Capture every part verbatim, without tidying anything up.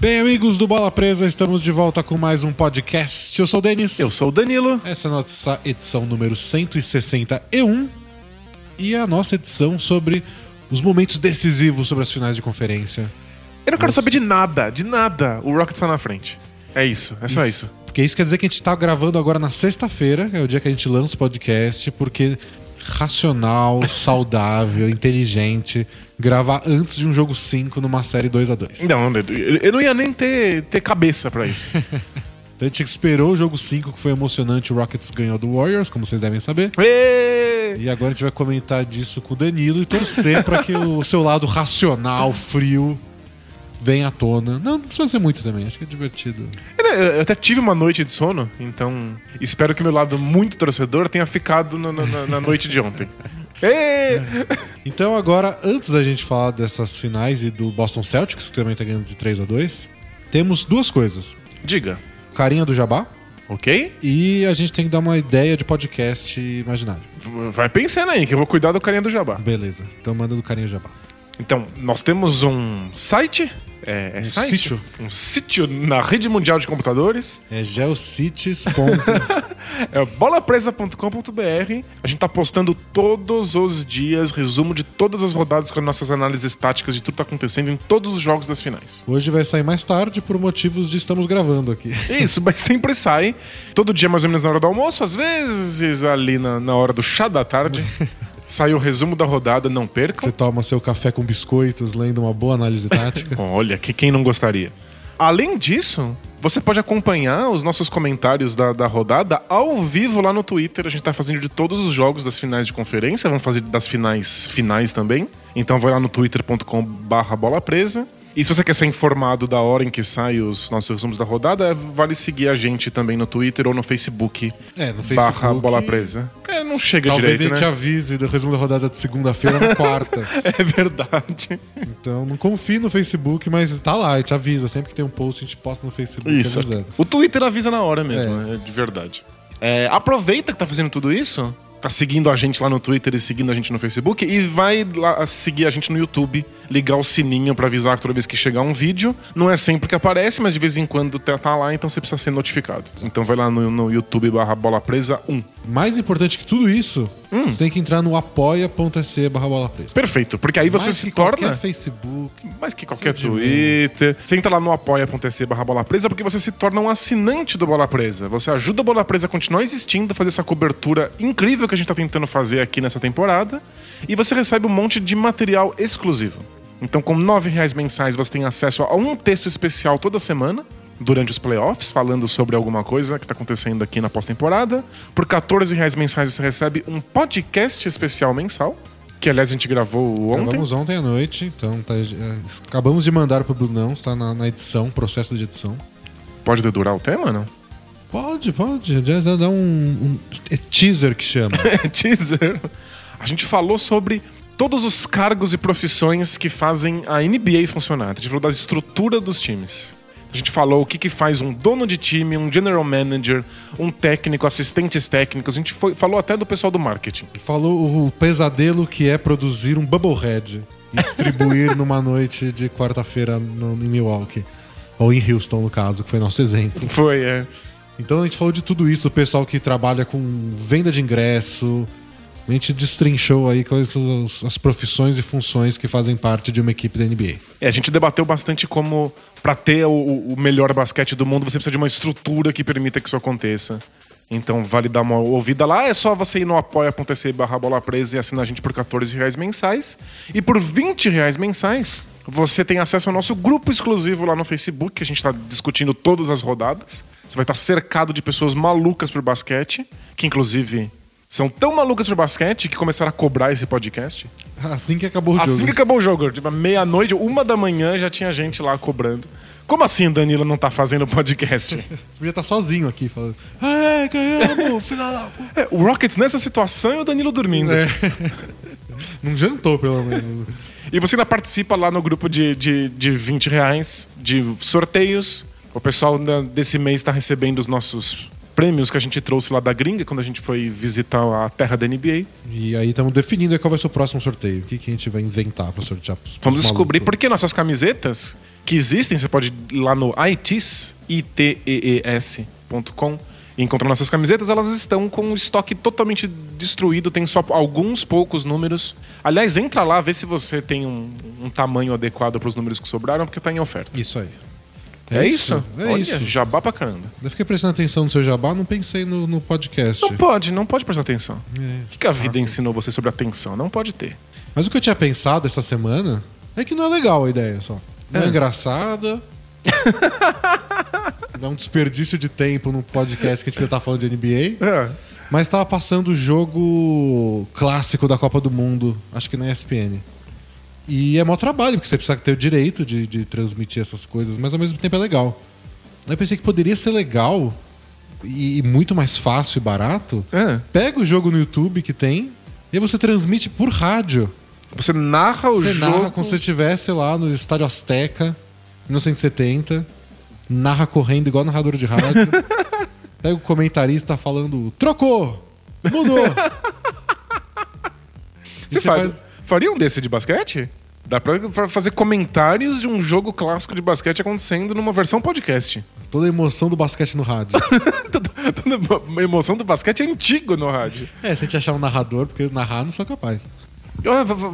Bem, amigos do Bola Presa, estamos de volta com mais um podcast. Eu sou o Denis. Eu sou o Danilo. Essa é a nossa edição número cento e sessenta e um e a nossa edição sobre os momentos decisivos sobre as finais de conferência. Eu não quero nossa. saber de nada, de nada. O Rockets está na frente. É isso, é só isso. isso. Porque isso quer dizer que a gente está gravando agora na sexta-feira, é o dia que a gente lança o podcast, porque racional, saudável, inteligente... gravar antes de um jogo cinco numa série dois a dois. Não, eu não ia nem ter, ter cabeça pra isso. Então a gente esperou o jogo cinco, que foi emocionante. O Rockets ganhou do Warriors, como vocês devem saber. Eee! E agora a gente vai comentar disso com o Danilo e torcer pra que o seu lado racional, frio, venha à tona. Não, não precisa ser muito também, acho que é divertido. Eu até tive uma noite de sono, então espero que meu lado muito torcedor tenha ficado na, na, na noite de ontem. É. Então agora, antes da gente falar dessas finais e do Boston Celtics, que também tá ganhando de três a dois, temos duas coisas. Diga. Carinha do Jabá. Ok. E a gente tem que dar uma ideia de podcast imaginário. Vai pensando aí, que eu vou cuidar do Carinha do Jabá. Beleza, então manda do Carinha do Jabá. Então, nós temos um site... É, é um site? Sítio. Um sítio na rede mundial de computadores. É geocities. É bola presa ponto com ponto b r. A gente tá postando todos os dias resumo de todas as rodadas com as nossas análises táticas de tudo que tá acontecendo em todos os jogos das finais. Hoje vai sair mais tarde por motivos de estamos gravando aqui. Isso, mas sempre sai. Todo dia mais ou menos na hora do almoço, às vezes ali na, na hora do chá da tarde. Saiu o resumo da rodada, não percam. Você toma seu café com biscoitos, lendo uma boa análise tática. Olha, que quem não gostaria. Além disso, você pode acompanhar os nossos comentários da, da rodada ao vivo lá no Twitter. A gente tá fazendo de todos os jogos das finais de conferência. Vamos fazer das finais finais também. Então vai lá no twitter ponto com barra bola presa. E se você quer ser informado da hora em que saem os nossos resumos da rodada, vale seguir a gente também no Twitter ou no Facebook. É, no Facebook. Barra Bola Presa. É, não chega talvez direito, né? Talvez a gente avise do resumo da rodada de segunda-feira na quarta. É verdade. Então, não confie no Facebook, mas tá lá, a gente avisa. Sempre que tem um post, a gente posta no Facebook. Isso. Avisando. O Twitter avisa na hora mesmo, é, é de verdade. É, aproveita que tá fazendo tudo isso, tá seguindo a gente lá no Twitter e seguindo a gente no Facebook, e vai lá seguir a gente no YouTube, ligar o sininho pra avisar toda vez que chegar um vídeo. Não é sempre que aparece, mas de vez em quando tá lá, então você precisa ser notificado. Então vai lá no, no YouTube barra Bola Presa um. Mais importante que tudo isso, hum. você tem que entrar no apoia.se barra Bola Presa. Perfeito, porque aí você mais se que torna... Mais Facebook. Mais que qualquer Twitter. Você entra lá no apoia.se barra Bola Presa porque você se torna um assinante do Bola Presa. Você ajuda a Bola Presa a continuar existindo, fazer essa cobertura incrível que a gente tá tentando fazer aqui nessa temporada, e você recebe um monte de material exclusivo. Então, com nove reais mensais, você tem acesso a um texto especial toda semana, durante os playoffs, falando sobre alguma coisa que tá acontecendo aqui na pós-temporada. Por quatorze reais mensais, você recebe um podcast especial mensal, que, aliás, a gente gravou ontem. Gravamos ontem à noite, então tá, acabamos de mandar pro Brunão, está na, na edição, processo de edição. Pode dedurar o tema, não? Pode, pode. Já dá um, um é teaser que chama. É teaser. A gente falou sobre todos os cargos e profissões que fazem a N B A funcionar. A gente falou da estrutura dos times. A gente falou o que, que faz um dono de time, um general manager, um técnico, assistentes técnicos. A gente foi, falou até do pessoal do marketing. Falou o pesadelo que é produzir um Bubblehead e distribuir numa noite de quarta-feira no, em Milwaukee. Ou em Houston, no caso, que foi nosso exemplo. Foi, é. Então a gente falou de tudo isso, o pessoal que trabalha com venda de ingresso. A gente destrinchou aí quais são as profissões e funções que fazem parte de uma equipe da N B A. É, a gente debateu bastante como, para ter o, o melhor basquete do mundo, você precisa de uma estrutura que permita que isso aconteça. Então vale dar uma ouvida lá, é só você ir no apoia.se barra Bola Presa e assinar a gente por quatorze reais mensais. E por vinte reais mensais, você tem acesso ao nosso grupo exclusivo lá no Facebook, que a gente está discutindo todas as rodadas. Você vai estar cercado de pessoas malucas por basquete, que inclusive são tão malucas por basquete que começaram a cobrar esse podcast. Assim que acabou o jogo. Assim que acabou o jogo. Tipo, meia-noite, uma da manhã, já tinha gente lá cobrando. Como assim o Danilo não tá fazendo podcast? Você podia estar sozinho aqui falando. É, ganhamos, final. É, o Rockets nessa situação e o Danilo dormindo. É. Não jantou, pelo menos. E você ainda participa lá no grupo de, de, de vinte reais, de sorteios. O pessoal desse mês tá recebendo os nossos prêmios que a gente trouxe lá da gringa quando a gente foi visitar a terra da N B A. E aí estamos definindo qual vai ser o próximo sorteio. O que, que a gente vai inventar para sortear pros, pros Vamos malucos. Descobrir, porque nossas camisetas que existem, você pode ir lá no I T E S, I T E E S ponto com, e encontrar nossas camisetas. Elas estão com o estoque totalmente destruído, tem só alguns poucos números. Aliás, entra lá, vê se você tem um, um tamanho adequado para os números que sobraram, porque está em oferta. Isso aí. É, é isso? isso? É Olha, isso. Jabá pra caramba. Eu fiquei prestando atenção no seu jabá, não pensei no, no podcast. Não pode, não pode prestar atenção. É, o que, que a vida ensinou você sobre atenção? Não pode ter. Mas o que eu tinha pensado essa semana é que não é legal a ideia só. Não é, é engraçada. Dá um desperdício de tempo no podcast que a gente tá falando de N B A. É. Mas tava passando o jogo clássico da Copa do Mundo, acho que na E S P N. E é maior trabalho, porque você precisa ter o direito de, de transmitir essas coisas, mas ao mesmo tempo é legal. Eu pensei que poderia ser legal e, e muito mais fácil e barato. É. Pega o jogo no YouTube que tem e você transmite por rádio. Você narra o você jogo... Você narra como se você estivesse lá no Estádio Azteca, mil novecentos e setenta. Narra correndo igual narrador de rádio. Pega o comentarista falando... Trocou! Mudou! Você, você faz... faz... Faria um desse de basquete? Dá pra fazer comentários de um jogo clássico de basquete acontecendo numa versão podcast. Toda a emoção do basquete no rádio. toda, toda a emoção do basquete é antigo no rádio. É, se a gente achar um narrador, porque narrar não sou capaz. Ah, v- v-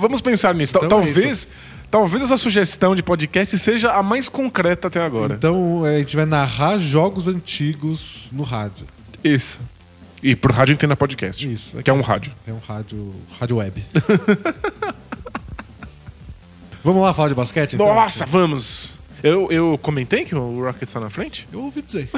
vamos pensar nisso. Então talvez, é talvez a sua sugestão de podcast seja a mais concreta até agora. Então a gente vai narrar jogos antigos no rádio. Isso. E pro rádio entenda podcast. Isso. É que é um rádio. É um rádio. Rádio web. Vamos lá falar de basquete? Então? Nossa, vamos! Eu, eu comentei que o Rockets tá na frente? Eu ouvi dizer.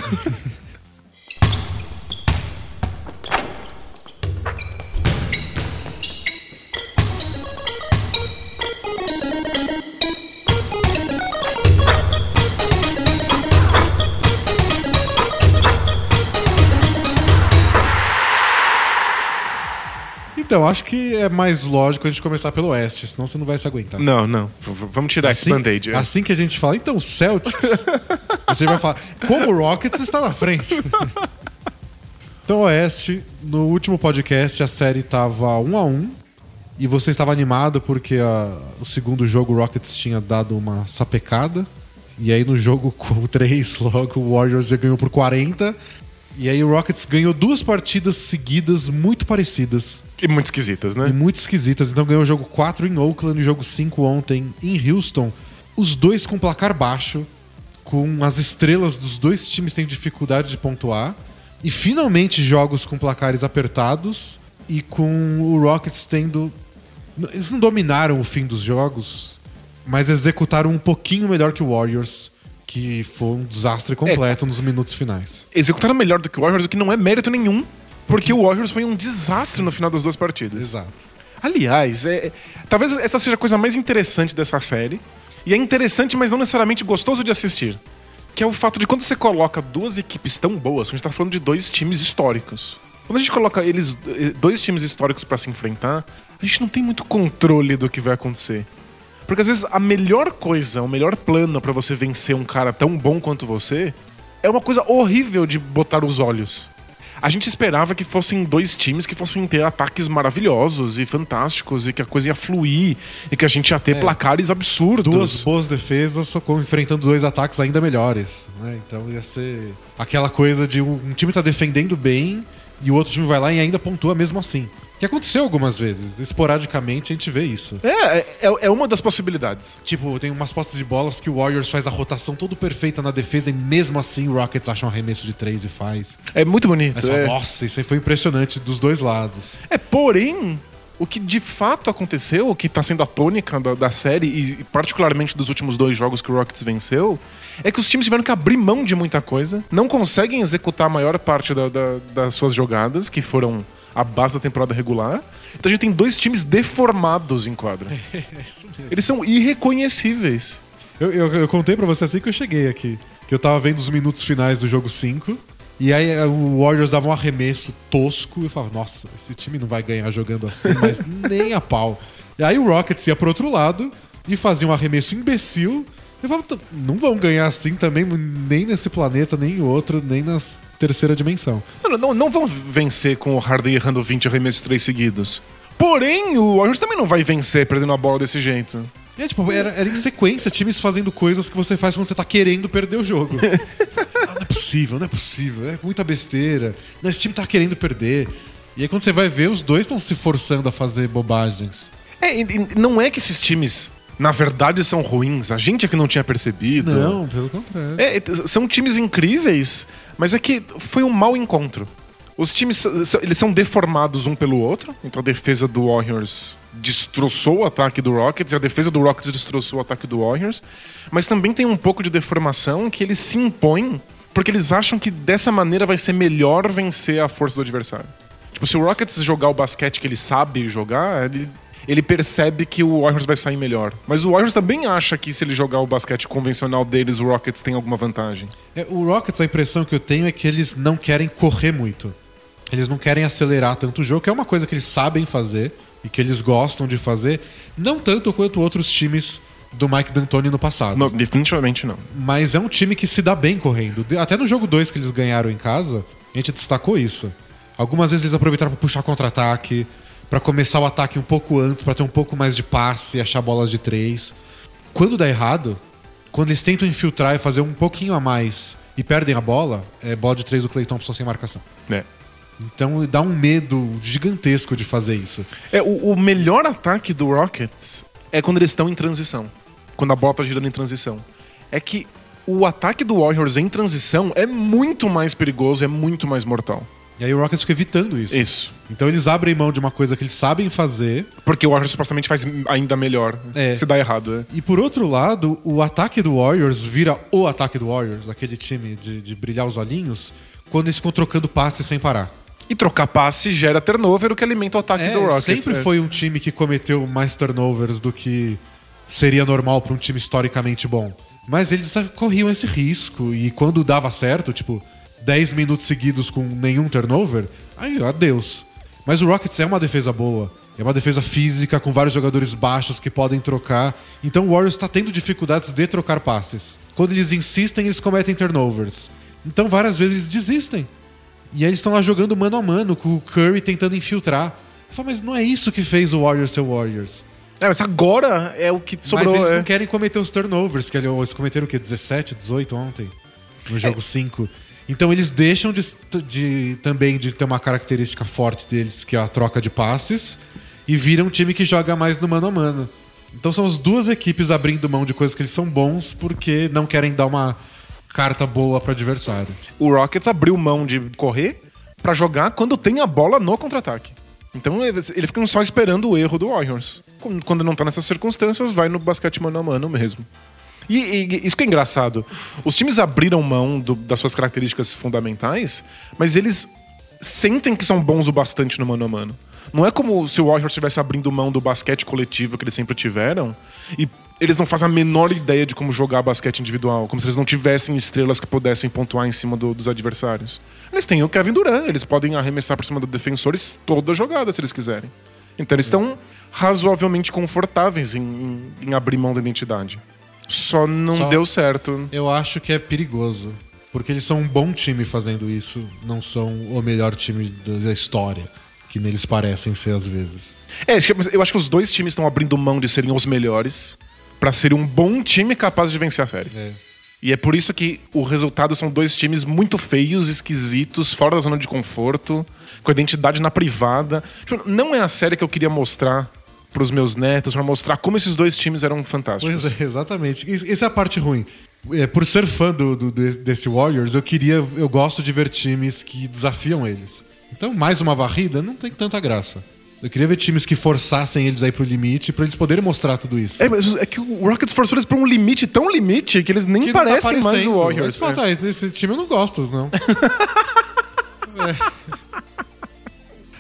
Então, acho que é mais lógico a gente começar pelo Oeste, senão você não vai se aguentar. Não, não. V- vamos tirar assim, esse band-aid. É. Assim que a gente fala, então, Celtics, você vai falar, como o Rockets está na frente. Então, Oeste, no último podcast, a série estava um a um e você estava animado porque a, o segundo jogo o Rockets tinha dado uma sapecada. E aí, no jogo três, logo, o Warriors já ganhou por quarenta. E aí o Rockets ganhou duas partidas seguidas muito parecidas. E muito esquisitas, né? E muito esquisitas. Então ganhou o jogo quatro em Oakland e o jogo cinco ontem em Houston. Os dois com placar baixo, com as estrelas dos dois times tendo dificuldade de pontuar. E finalmente jogos com placares apertados e com o Rockets tendo... Eles não dominaram o fim dos jogos, mas executaram um pouquinho melhor que o Warriors. Que foi um desastre completo é. nos minutos finais. Executaram melhor do que o Warriors, o que não é mérito nenhum, porque o Warriors foi um desastre no final das duas partidas. Exato. Aliás, é, talvez essa seja a coisa mais interessante dessa série, e é interessante, mas não necessariamente gostoso de assistir, que é o fato de quando você coloca duas equipes tão boas, a gente tá falando de dois times históricos. Quando a gente coloca eles, dois times históricos pra se enfrentar, a gente não tem muito controle do que vai acontecer. Porque às vezes a melhor coisa, o melhor plano pra você vencer um cara tão bom quanto você é uma coisa horrível de botar os olhos. A gente esperava que fossem dois times que fossem ter ataques maravilhosos e fantásticos e que a coisa ia fluir e que a gente ia ter é, placares absurdos. Duas boas defesas enfrentando dois ataques ainda melhores, né? Então ia ser aquela coisa de um time tá defendendo bem e o outro time vai lá e ainda pontua mesmo assim. Que aconteceu algumas vezes. Esporadicamente a gente vê isso. É, é, é uma das possibilidades. Tipo, tem umas postas de bolas que o Warriors faz a rotação toda perfeita na defesa e mesmo assim o Rockets acha um arremesso de três e faz. É muito bonito. Mas, é. Nossa, isso aí foi impressionante dos dois lados. É, porém, o que de fato aconteceu, o que tá sendo a tônica da, da série e particularmente dos últimos dois jogos que o Rockets venceu, é que os times tiveram que abrir mão de muita coisa, não conseguem executar a maior parte da, da, das suas jogadas, que foram... a base da temporada regular. Então a gente tem dois times deformados em quadra. É, isso mesmo. Eles são irreconhecíveis. Eu, eu, eu contei pra você assim que eu cheguei aqui. Que eu tava vendo os minutos finais do jogo cinco. E aí o Warriors dava um arremesso tosco. E eu falava, nossa, esse time não vai ganhar jogando assim, mas nem a pau. E aí o Rockets ia pro outro lado e fazia um arremesso imbecil. Eu falava, não vão ganhar assim também, nem nesse planeta, nem em outro, nem na terceira dimensão. Não, não, não vão vencer com o Harden errando vinte arremessos três seguidos. Porém, o Warriors também não vai vencer perdendo a bola desse jeito. É, tipo, era, era em sequência, times fazendo coisas que você faz quando você tá querendo perder o jogo. Não, não é possível, não é possível. É muita besteira. Esse time tá querendo perder. E aí quando você vai ver, os dois estão se forçando a fazer bobagens. É, e, e não é que esses times, na verdade, são ruins. A gente é que não tinha percebido. Não, pelo contrário. É, são times incríveis, mas é que foi um mau encontro. Os times, eles são deformados um pelo outro. Então a defesa do Warriors destroçou o ataque do Rockets e a defesa do Rockets destroçou o ataque do Warriors. Mas também tem um pouco de deformação que eles se impõem porque eles acham que dessa maneira vai ser melhor vencer a força do adversário. Tipo, se o Rockets jogar o basquete que ele sabe jogar, ele, ele percebe que o Warriors vai sair melhor. Mas o Warriors também acha que se ele jogar o basquete convencional deles, o Rockets tem alguma vantagem. É, o Rockets, a impressão que eu tenho é que eles não querem correr muito. Eles não querem acelerar tanto o jogo, que é uma coisa que eles sabem fazer e que eles gostam de fazer. Não tanto quanto outros times do Mike D'Antoni no passado. Não, definitivamente não. Mas é um time que se dá bem correndo. Até no jogo dois que eles ganharam em casa, a gente destacou isso. Algumas vezes eles aproveitaram para puxar contra-ataque, para começar o ataque um pouco antes, para ter um pouco mais de passe e achar bolas de três. Quando dá errado, quando eles tentam infiltrar e fazer um pouquinho a mais e perdem a bola, é bola de três do Klay Thompson sem marcação. É. Então dá um medo gigantesco de fazer isso. É, o, o melhor ataque do Rockets é quando eles estão em transição. Quando a bola tá girando em transição. É que o ataque do Warriors em transição é muito mais perigoso, é muito mais mortal. E aí o Rockets fica evitando isso. Isso. Então eles abrem mão de uma coisa que eles sabem fazer. Porque o Warriors supostamente faz ainda melhor. É. Se dá errado. É. E por outro lado, o ataque do Warriors vira o ataque do Warriors, aquele time de, de brilhar os olhinhos, quando eles ficam trocando passes sem parar. E trocar passe gera turnover, o que alimenta o ataque é, do Rockets. Sempre é. Foi um time que cometeu mais turnovers do que seria normal para um time historicamente bom. Mas eles corriam esse risco. E quando dava certo, tipo, dez minutos seguidos com nenhum turnover, aí adeus. Mas o Rockets é uma defesa boa. É uma defesa física, com vários jogadores baixos que podem trocar. Então o Warriors está tendo dificuldades de trocar passes. Quando eles insistem, eles cometem turnovers. Então várias vezes desistem. E aí eles estão lá jogando mano a mano, com o Curry tentando infiltrar. Eu falo, mas não é isso que fez o Warriors ser o Warriors. É, mas agora é o que sobrou. Mas eles é. não querem cometer os turnovers, que eles cometeram o quê? dezessete, dezoito ontem? No jogo cinco. É. Então eles deixam de, de, também de ter uma característica forte deles, que é a troca de passes, e viram um time que joga mais no mano a mano. Então são as duas equipes abrindo mão de coisas que eles são bons, porque não querem dar uma carta boa para adversário. O Rockets abriu mão de correr para jogar quando tem a bola no contra-ataque. Então eles ficam só esperando o erro do Warriors. Quando não tá nessas circunstâncias, vai no basquete mano a mano mesmo. E, e isso que é engraçado. Os times abriram mão do, das suas características fundamentais, mas eles sentem que são bons o bastante no mano a mano. Não é como se o Warriors estivesse abrindo mão do basquete coletivo que eles sempre tiveram e eles não fazem a menor ideia de como jogar basquete individual. Como se eles não tivessem estrelas que pudessem pontuar em cima do, dos adversários. Eles têm o Kevin Durant. Eles podem arremessar por cima dos defensores toda a jogada, se eles quiserem. Então eles estão razoavelmente confortáveis em, em, em abrir mão da identidade. Só não Só deu certo. Eu acho que é perigoso. Porque eles são um bom time fazendo isso. Não são o melhor time da história. Que neles parecem ser às vezes. É, eu acho que os dois times estão abrindo mão de serem os melhores pra ser um bom time capaz de vencer a série. É. E é por isso que o resultado são dois times muito feios, esquisitos, fora da zona de conforto, com a identidade na privada. Tipo, não é a série que eu queria mostrar pros meus netos, pra mostrar como esses dois times eram fantásticos. Pois é, exatamente. Essa é a parte ruim. É, por ser fã do, do, desse Warriors, eu queria, eu gosto de ver times que desafiam eles. Então, mais uma varrida não tem tanta graça. Eu queria ver times que forçassem eles aí pro limite pra eles poderem mostrar tudo isso. É, mas é que o Rockets forçou eles pra um limite tão limite que eles nem que parecem tá mais o Warriors. Mas, é. tá, esse time eu não gosto, não. é.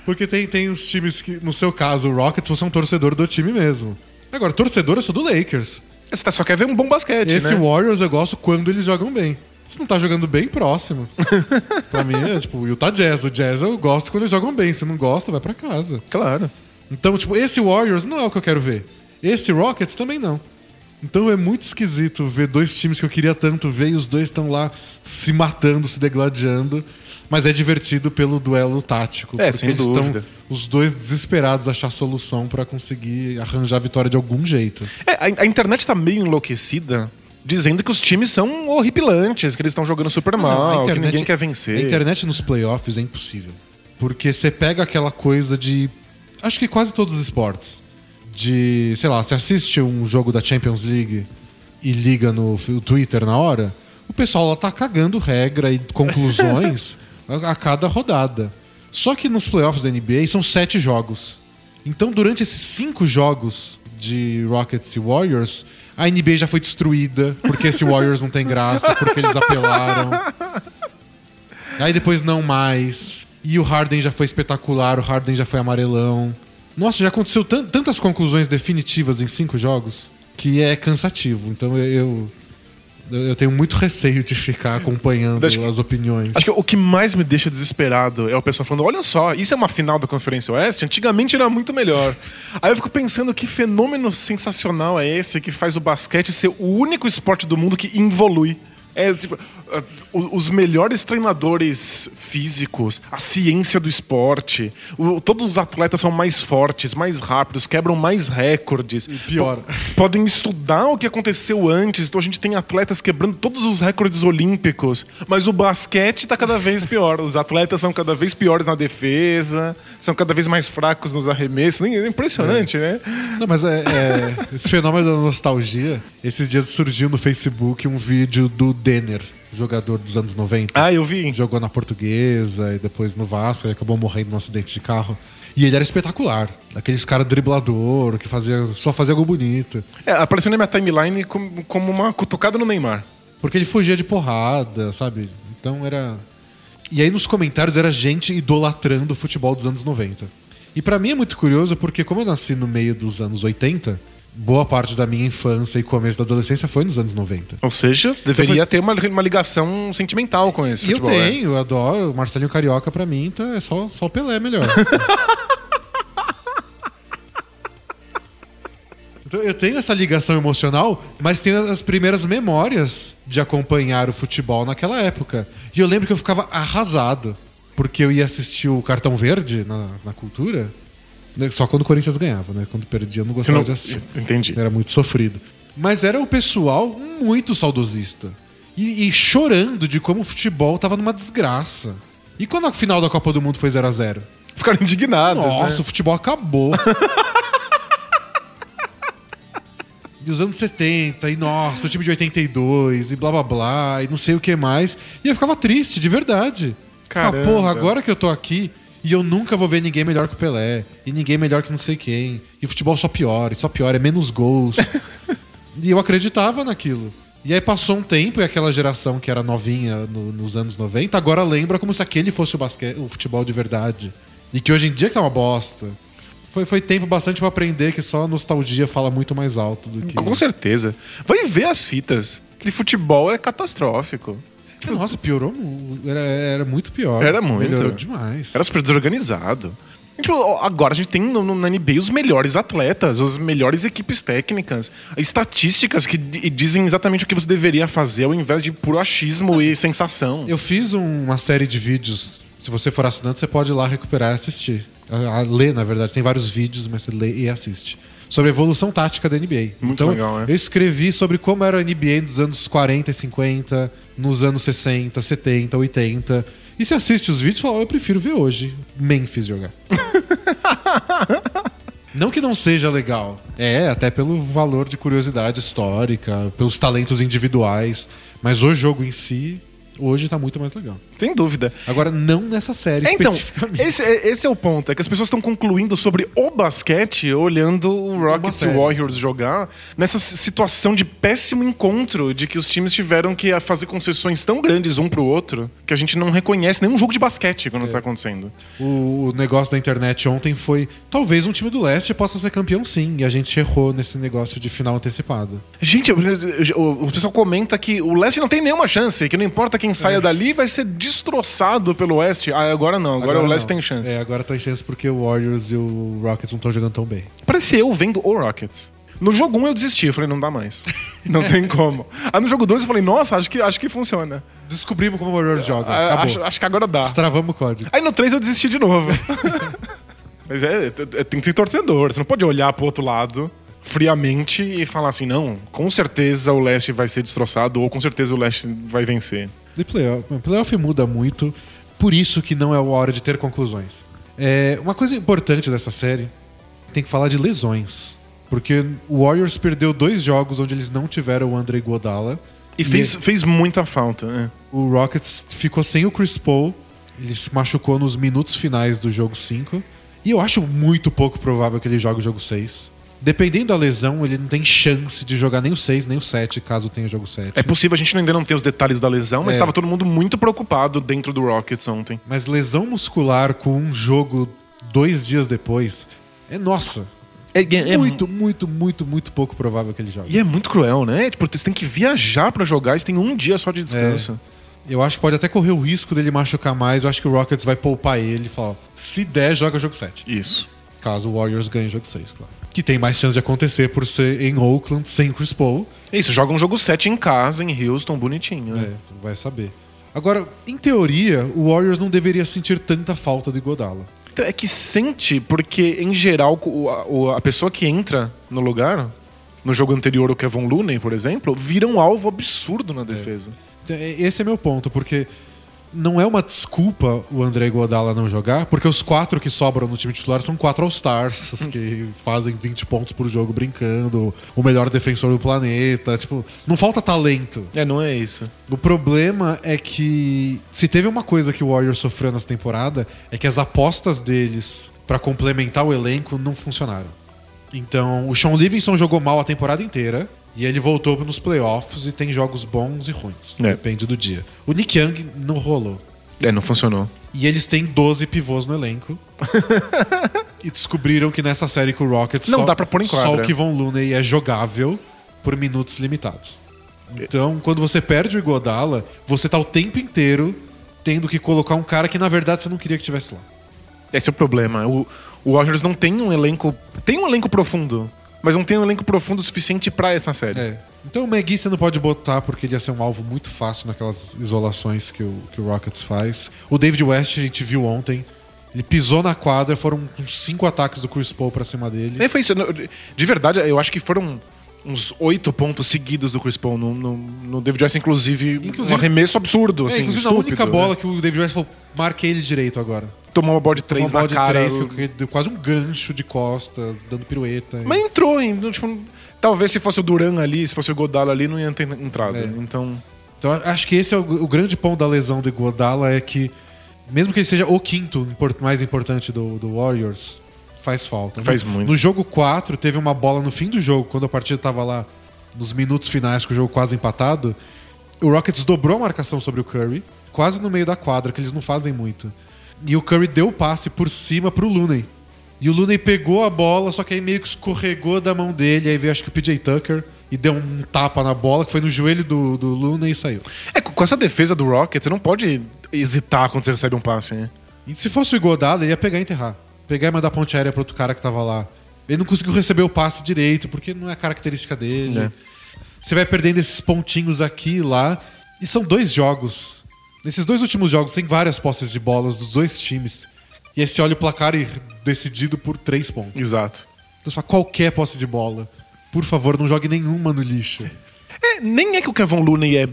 Porque tem, tem uns times que, no seu caso, o Rockets, você é um torcedor do time mesmo. Agora, torcedor eu sou do Lakers. Você só quer ver um bom basquete, esse né? Esse Warriors eu gosto quando eles jogam bem. Se não tá jogando bem, próximo. Pra mim é tipo o Utah Jazz. O Jazz eu gosto quando eles jogam bem. Se não gosta, vai pra casa. Claro. Então, tipo, esse Warriors não é o que eu quero ver. Esse Rockets também não. Então é muito esquisito ver dois times que eu queria tanto ver e os dois estão lá se matando, se degladiando. Mas é divertido pelo duelo tático. É, sem dúvida. Tão, os dois desesperados achar solução pra conseguir arranjar a vitória de algum jeito. É, a, a internet tá meio enlouquecida, dizendo que os times são horripilantes, que eles estão jogando super mal, não, internet, que ninguém quer vencer. A internet nos playoffs é impossível. Porque você pega aquela coisa de... Acho que quase todos os esportes. De, sei lá, você assiste um jogo da Champions League e liga no Twitter na hora, o pessoal lá tá cagando regra e conclusões a cada rodada. Só que nos playoffs da N B A são sete jogos. Então durante esses cinco jogos de Rockets e Warriors, a N B A já foi destruída, porque esse Warriors não tem graça, porque eles apelaram. Aí depois não mais. E o Harden já foi espetacular, o Harden já foi amarelão. Nossa, já aconteceu t- tantas conclusões definitivas em cinco jogos que é cansativo. Então eu, eu, eu tenho muito receio de ficar acompanhando que, as opiniões. Acho que o que mais me deixa desesperado é o pessoal falando, olha só, isso é uma final da Conferência Oeste? Antigamente era muito melhor. Aí eu fico pensando, que fenômeno sensacional é esse que faz o basquete ser o único esporte do mundo que involui. É tipo... os melhores treinadores físicos, a ciência do esporte, o, todos os atletas são mais fortes, mais rápidos, quebram mais recordes. E pior, P- podem estudar o que aconteceu antes. Então a gente tem atletas quebrando todos os recordes olímpicos, mas o basquete tá cada vez pior. Os atletas são cada vez piores na defesa, são cada vez mais fracos nos arremessos. É impressionante, é. né? Não, mas é, é, esse fenômeno da nostalgia. Esses dias surgiu no Facebook um vídeo do Denner, jogador dos anos noventa. Ah, eu vi. Jogou na Portuguesa e depois no Vasco e acabou morrendo num acidente de carro. E ele era espetacular. Aqueles caras driblador, que fazia, só fazia algo bonito. É, apareceu na minha timeline como, como uma cutucada no Neymar. Porque ele fugia de porrada, sabe? Então era... E aí nos comentários era gente idolatrando o futebol dos anos noventa. E pra mim é muito curioso porque como eu nasci no meio dos anos oitenta... boa parte da minha infância e começo da adolescência foi nos anos noventa. Ou seja, deveria então, ter uma, uma ligação sentimental com esse futebol. Eu tenho, é. eu adoro. Marcelinho Carioca pra mim tá, é só, só o Pelé melhor. Então, eu tenho essa ligação emocional, mas tenho as primeiras memórias de acompanhar o futebol naquela época. E eu lembro que eu ficava arrasado, porque eu ia assistir o Cartão Verde na, na Cultura... Só quando o Corinthians ganhava, né? Quando perdia eu não gostava não... de assistir. Entendi. Era muito sofrido. Mas era o pessoal muito saudosista. E, e chorando de como o futebol tava numa desgraça. E quando a final da Copa do Mundo foi zero a zero? Ficaram indignados, Nossa, né? Nossa, o futebol acabou. E os anos setenta, e nossa, o time de oitenta e dois, e blá blá blá, e não sei o que mais. E eu ficava triste, de verdade. Caramba. Ah, porra, agora que eu tô aqui... E eu nunca vou ver ninguém melhor que o Pelé. E ninguém melhor que não sei quem. E o futebol só piora, só piora, é menos gols. E eu acreditava naquilo. E aí passou um tempo e aquela geração que era novinha no, nos anos noventa, agora lembra como se aquele fosse o, basquete, o futebol de verdade. E que hoje em dia que tá uma bosta. Foi, foi tempo bastante pra aprender que só a nostalgia fala muito mais alto do que... Com certeza. Vai ver as fitas. Aquele futebol é catastrófico. Nossa, piorou muito. Era, era muito pior. Era muito. Melhorou demais. Era super desorganizado. Então, agora a gente tem no, no, na N B A os melhores atletas, as melhores equipes técnicas, estatísticas que d- dizem exatamente o que você deveria fazer ao invés de puro achismo e sensação. Eu fiz um, uma série de vídeos. Se você for assinante, você pode ir lá recuperar e assistir. A, a ler, na verdade. Tem vários vídeos, mas você lê e assiste. Sobre a evolução tática da N B A. Muito então, legal, né? Eu escrevi sobre como era a N B A nos anos quarenta e cinquenta, nos anos sessenta, setenta, oitenta. E se assiste os vídeos, fala, oh, eu prefiro ver hoje Memphis jogar. Não que não seja legal. É, até pelo valor de curiosidade histórica, pelos talentos individuais. Mas o jogo em si... hoje tá muito mais legal. Sem dúvida. Agora, não nessa série é, especificamente. Então, esse, esse é o ponto. É que as pessoas estão concluindo sobre o basquete olhando o Rockets e Warriors jogar nessa situação de péssimo encontro de que os times tiveram que fazer concessões tão grandes um pro outro que a gente não reconhece nenhum jogo de basquete quando é. tá acontecendo. O negócio da internet ontem foi talvez um time do leste possa ser campeão sim. E a gente errou nesse negócio de final antecipado. Gente, o pessoal comenta que o leste não tem nenhuma chance, que não importa quem saia é. dali vai ser destroçado pelo Oeste. Ah, agora não. Agora, agora o Leste não tem chance. É, agora tem chance porque o Warriors e o Rockets não estão jogando tão bem. Parece eu vendo o Rockets. No jogo um eu desisti. Eu falei, não dá mais. Não tem como. Aí no jogo dois eu falei, nossa, acho que, acho que funciona. Descobrimos como o Warriors joga. Acabou. Acho, acho que agora dá. Destravamos o código. Aí no três eu desisti de novo. Mas é, é, tem que ser torcedor. Você não pode olhar pro outro lado friamente e falar assim, não, com certeza o Leste vai ser destroçado ou com certeza o Leste vai vencer. De playoff, playoff muda muito, por isso que não é a hora de ter conclusões. É, uma coisa importante dessa série, tem que falar de lesões. Porque o Warriors perdeu dois jogos onde eles não tiveram o Andre Iguodala. E, e fez, ele... fez muita falta, né? O Rockets ficou sem o Chris Paul. Ele se machucou nos minutos finais do jogo cinco. E eu acho muito pouco provável que ele jogue o jogo seis. Dependendo da lesão, ele não tem chance de jogar nem o seis, nem o sete, caso tenha o jogo sete. É possível, a gente ainda não tem os detalhes da lesão, mas estava é. todo mundo muito preocupado dentro do Rockets ontem. Mas lesão muscular com um jogo dois dias depois, é nossa... É, é, muito, muito, muito, muito pouco provável que ele jogue. E é muito cruel, né? Tipo, você tem que viajar pra jogar e você tem um dia só de descanso. É. Eu acho que pode até correr o risco dele machucar mais. Eu acho que o Rockets vai poupar ele e falar, se der, joga o jogo sete. Isso. Caso o Warriors ganhe o jogo seis, claro. Que tem mais chance de acontecer por ser em Oakland, sem Chris Paul. Isso, joga um jogo sete em casa, em Houston, bonitinho. Né? É, vai saber. Agora, em teoria, o Warriors não deveria sentir tanta falta do Iguodala. É que sente, porque em geral a pessoa que entra no lugar, no jogo anterior o Kevin Looney, por exemplo, vira um alvo absurdo na defesa. É. Esse é meu ponto, porque não é uma desculpa o Andre Iguodala não jogar, porque os quatro que sobram no time titular são quatro All-Stars, que fazem vinte pontos por jogo brincando, o melhor defensor do planeta, tipo, não falta talento. É, não é isso. O problema é que se teve uma coisa que o Warriors sofreu nessa temporada, é que as apostas deles pra complementar o elenco não funcionaram. Então, o Sean Livingston jogou mal a temporada inteira, e ele voltou nos playoffs e tem jogos bons e ruins. É. Depende do dia. O Nick Young não rolou. É, não funcionou. E eles têm doze pivôs no elenco. E descobriram que nessa série com o Rockets não só, dá pra pôr em quadra. Só o Kevin Looney é jogável por minutos limitados. Então, quando você perde o Iguodala, você tá o tempo inteiro tendo que colocar um cara que, na verdade, você não queria que tivesse lá. Esse é o problema. O, o Warriors não tem um elenco... Tem um elenco profundo. Mas não tem um elenco profundo o suficiente pra essa série. É. Então o Magui você não pode botar porque ele ia ser um alvo muito fácil naquelas isolações que o, que o Rockets faz. O David West a gente viu ontem. Ele pisou na quadra, foram uns cinco ataques do Chris Paul pra cima dele. É, foi isso. De verdade, eu acho que foram uns oito pontos seguidos do Chris Paul no, no, no David West, inclusive, inclusive um arremesso absurdo, é, assim, inclusive estúpido, a única bola, né? Que o David West falou, marquei ele direito agora. Tomou uma bola de três na cara. De três, deu quase um gancho de costas, dando pirueta. Mas e... entrou, tipo, talvez se fosse o Durant ali, se fosse o Iguodala ali, não ia ter entrado. É. Então... então acho que esse é o, o grande ponto da lesão do Iguodala, é que mesmo que ele seja o quinto mais importante do, do Warriors, faz falta. Faz muito. No jogo quatro, teve uma bola no fim do jogo, quando a partida tava lá nos minutos finais, com o jogo quase empatado, o Rockets dobrou a marcação sobre o Curry, quase no meio da quadra, que eles não fazem muito. E o Curry deu o passe por cima pro Looney. E o Looney pegou a bola, só que aí meio que escorregou da mão dele. Aí veio, acho que o P J Tucker, e deu um tapa na bola, que foi no joelho do, do Looney e saiu. É, com essa defesa do Rockets, você não pode hesitar quando você recebe um passe, né? E se fosse o Iguodala, ele ia pegar e enterrar. Pegar e mandar ponte aérea pro outro cara que tava lá. Ele não conseguiu receber o passe direito, porque não é a característica dele. É. Você vai perdendo esses pontinhos aqui e lá. E são dois jogos... Nesses dois últimos jogos tem várias posses de bolas dos dois times. E aí você olha o placar e decidido por três pontos. Exato. Então só qualquer posse de bola. Por favor, não jogue nenhuma no lixo. É, nem é que o Kevin Looney é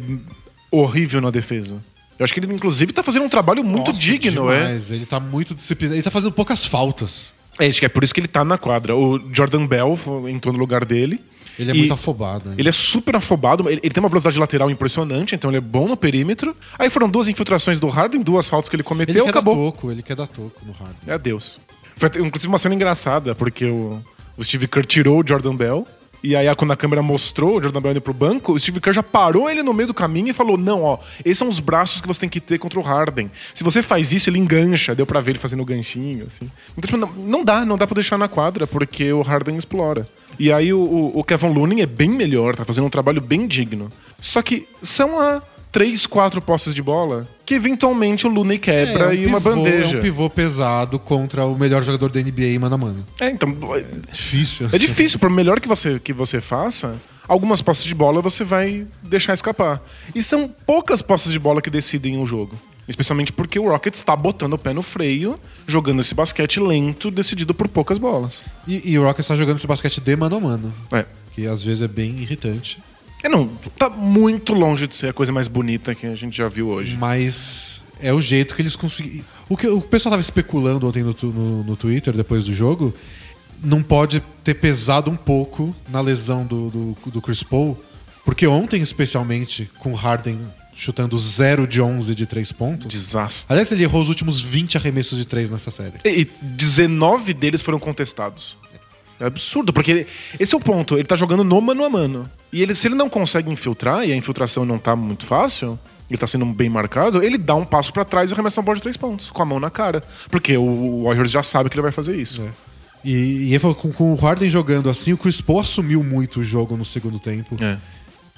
horrível na defesa. Eu acho que ele, inclusive, tá fazendo um trabalho muito Nossa, digno, demais. é? Ele tá muito disciplinado. Ele tá fazendo poucas faltas. É, acho que é por isso que ele tá na quadra. O Jordan Bell entrou no lugar dele. Ele é e muito afobado. Hein? Ele é super afobado. Ele, ele tem uma velocidade lateral impressionante, então ele é bom no perímetro. Aí foram duas infiltrações do Harden, duas faltas que ele cometeu, ele quer acabou. Dar toco, ele quer dar toco no Harden. É, adeus. Foi inclusive uma cena engraçada, porque o, o Steve Kerr tirou o Jordan Bell, e aí quando a câmera mostrou o Jordan Bell indo pro banco, o Steve Kerr já parou ele no meio do caminho e falou, não, ó, esses são os braços que você tem que ter contra o Harden. Se você faz isso, ele engancha. Deu pra ver ele fazendo o ganchinho, assim. Então, não, não dá, não dá pra deixar na quadra, porque o Harden explora. E aí o, o Kevin Looney é bem melhor, tá fazendo um trabalho bem digno. Só que são a três, quatro posses de bola que eventualmente o Looney quebra é, é um e pivô, uma bandeja. É um pivô pesado contra o melhor jogador da N B A mano a mano. É, então... É, é difícil. Assim. É difícil, por melhor que você, que você faça, algumas posses de bola você vai deixar escapar. E são poucas posses de bola que decidem o jogo. Especialmente porque o Rockets está botando o pé no freio, jogando esse basquete lento, decidido por poucas bolas. E, e o Rockets está jogando esse basquete de mano a mano. É. Que às vezes é bem irritante. É, não. Tá muito longe de ser a coisa mais bonita que a gente já viu hoje. Mas é o jeito que eles conseguiram. O que o pessoal estava especulando ontem no, no, no Twitter, depois do jogo, não pode ter pesado um pouco na lesão do, do, do Chris Paul. Porque ontem, especialmente, com o Harden chutando zero de onze de três pontos... Desastre. Aliás, ele errou os últimos vinte arremessos de três nessa série. E dezenove deles foram contestados. É absurdo, porque ele, esse é o ponto. Ele tá jogando no mano a mano. E ele, se ele não consegue infiltrar, e a infiltração não tá muito fácil, ele tá sendo bem marcado, ele dá um passo pra trás e arremessa uma bola de três pontos, com a mão na cara. Porque o Warriors já sabe que ele vai fazer isso. É. E, e com, com o Harden jogando assim, o Chris Paul assumiu muito o jogo no segundo tempo. É.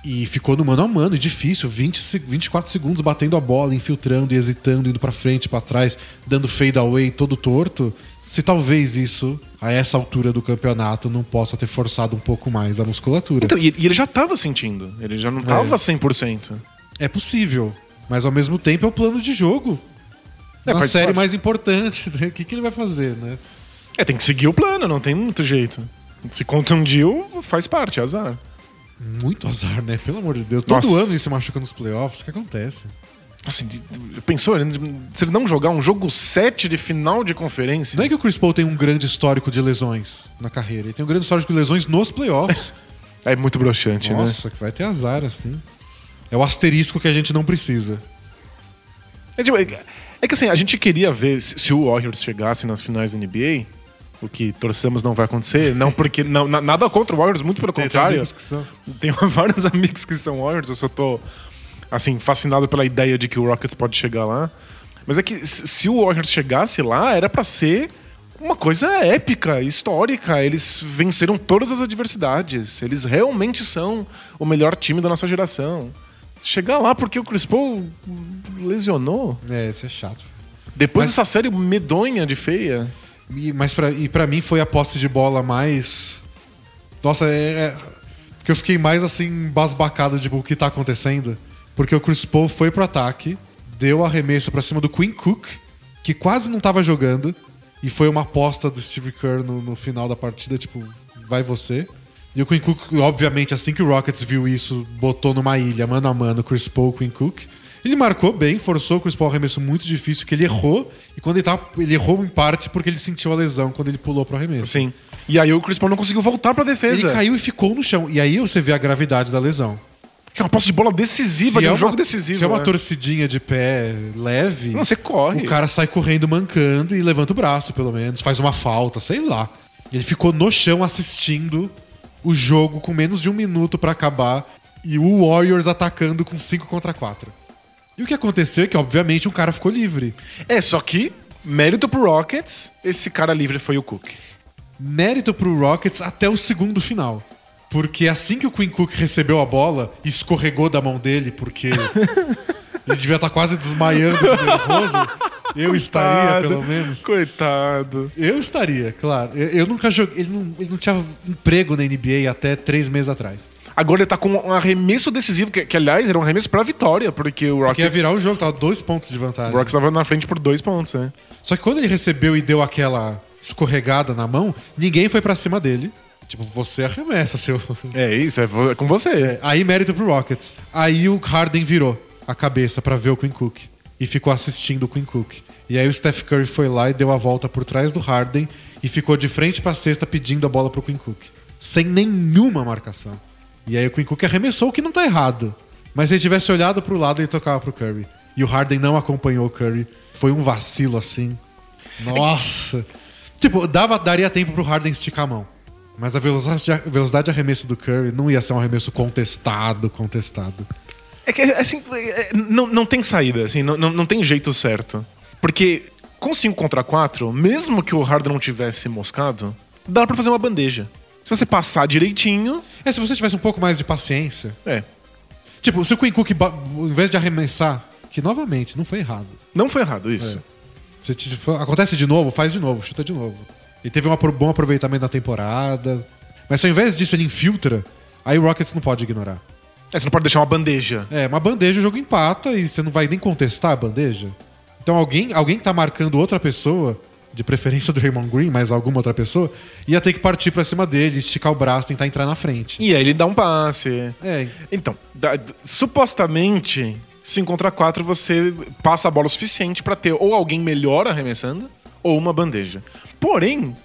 E ficou no mano a mano, e difícil, vinte, vinte e quatro segundos batendo a bola, infiltrando e hesitando, indo pra frente, pra trás, dando fade away todo torto. Se talvez isso, a essa altura do campeonato, não possa ter forçado um pouco mais a musculatura. Então, e ele já tava sentindo, ele já não tava é. cem por cento. É possível, mas ao mesmo tempo é o plano de jogo. É a série mais importante, né? O que, que ele vai fazer, né? É, tem que seguir o plano, não tem muito jeito. Se contundiu, faz parte, é azar. Muito azar, né? Pelo amor de Deus. Todo Nossa. ano ele se machuca nos playoffs. O que acontece? Assim, pensou? Se ele não jogar um jogo sete de final de conferência... Não é que o Chris Paul tem um grande histórico de lesões na carreira. Ele tem um grande histórico de lesões nos playoffs. É muito broxante, Nossa, né? Nossa, que vai ter azar, assim. É o asterisco que a gente não precisa. É, tipo, é, é que assim, a gente queria ver se, se o Warriors chegasse nas finais da N B A... O que torçamos não vai acontecer. Não, porque. Não, nada contra o Warriors, muito pelo tem, contrário. Tem amigos que são. Tenho vários amigos que são Warriors, eu só tô assim, fascinado pela ideia de que o Rockets pode chegar lá. Mas é que se o Warriors chegasse lá, era pra ser uma coisa épica, histórica. Eles venceram todas as adversidades. Eles realmente são o melhor time da nossa geração. Chegar lá porque o Chris Paul lesionou. É, isso é chato. Depois Mas... dessa série medonha de feia. E, mas pra, e pra mim foi a posse de bola mais... Nossa, é... que eu fiquei mais assim, basbacado de tipo, o que tá acontecendo. Porque o Chris Paul foi pro ataque, deu arremesso pra cima do Quinn Cook, que quase não tava jogando. E foi uma aposta do Steve Kerr no, no final da partida, tipo, vai você. E o Quinn Cook, obviamente, assim que o Rockets viu isso, botou numa ilha, mano a mano, Chris Paul, Quinn Cook... Ele marcou bem, forçou o Chris Paul, arremesso muito difícil, que ele errou. E quando ele tava, ele errou em parte porque ele sentiu a lesão quando ele pulou pro arremesso. Sim. E aí o Chris Paul não conseguiu voltar pra defesa. Ele caiu e ficou no chão. E aí você vê a gravidade da lesão. Que é uma posse de bola decisiva, de um jogo decisivo. Se é uma torcidinha de pé leve... Não, você corre. O cara sai correndo, mancando e levanta o braço, pelo menos. Faz uma falta, sei lá. Ele ficou no chão assistindo o jogo com menos de um minuto pra acabar. E o Warriors atacando com cinco contra quatro. E o que aconteceu é que, obviamente, um cara ficou livre. É, só que, mérito pro Rockets, esse cara livre foi o Cook. Mérito pro Rockets até o segundo final. Porque assim que o Quinn Cook recebeu a bola, escorregou da mão dele, porque ele devia estar quase desmaiando de nervoso. Eu coitado, estaria, pelo menos. Coitado. Eu estaria, claro. Eu, eu nunca joguei. Ele não, ele não tinha emprego na N B A até três meses atrás. Agora ele tá com um arremesso decisivo, que, que aliás era um arremesso pra vitória, porque o Rockets... Porque ia virar o jogo, tava dois pontos de vantagem. O Rockets tava na frente por dois pontos, né? Só que quando ele recebeu e deu aquela escorregada na mão, ninguém foi pra cima dele. Tipo, você arremessa, seu... É isso, é com você. É, aí mérito pro Rockets. Aí o Harden virou a cabeça pra ver o Quinn Cook. E ficou assistindo o Quinn Cook. E aí o Steph Curry foi lá e deu a volta por trás do Harden e ficou de frente pra cesta pedindo a bola pro Quinn Cook. Sem nenhuma marcação. E aí o Quinn Cook arremessou, o que não tá errado. Mas se ele tivesse olhado pro lado, ele tocava pro Curry. E o Harden não acompanhou o Curry. Foi um vacilo, assim. Nossa! Tipo, dava, daria tempo pro Harden esticar a mão. Mas a velocidade, velocidade de arremesso do Curry não ia ser um arremesso contestado, contestado. É que, assim, não, não tem saída, assim, não, não tem jeito certo. Porque com cinco contra quatro, mesmo que o Harden não tivesse moscado, dá pra fazer uma bandeja. Se você passar direitinho... É, se você tivesse um pouco mais de paciência. É. Tipo, se o Quinn Cook, ao invés de arremessar... Que, novamente, não foi errado. Não foi errado, isso. É. Você, tipo, acontece de novo, faz de novo, chuta de novo. Ele teve um bom aproveitamento na temporada. Mas se ao invés disso ele infiltra, aí o Rockets não pode ignorar. É, você não pode deixar uma bandeja. É, uma bandeja o jogo empata e você não vai nem contestar a bandeja. Então alguém, alguém que tá marcando outra pessoa, de preferência o Draymond Green, mas alguma outra pessoa, ia ter que partir pra cima dele, esticar o braço, tentar entrar na frente. E aí ele dá um passe. É. Então, da, supostamente, cinco contra quatro você passa a bola o suficiente pra ter ou alguém melhor arremessando, ou uma bandeja. Porém,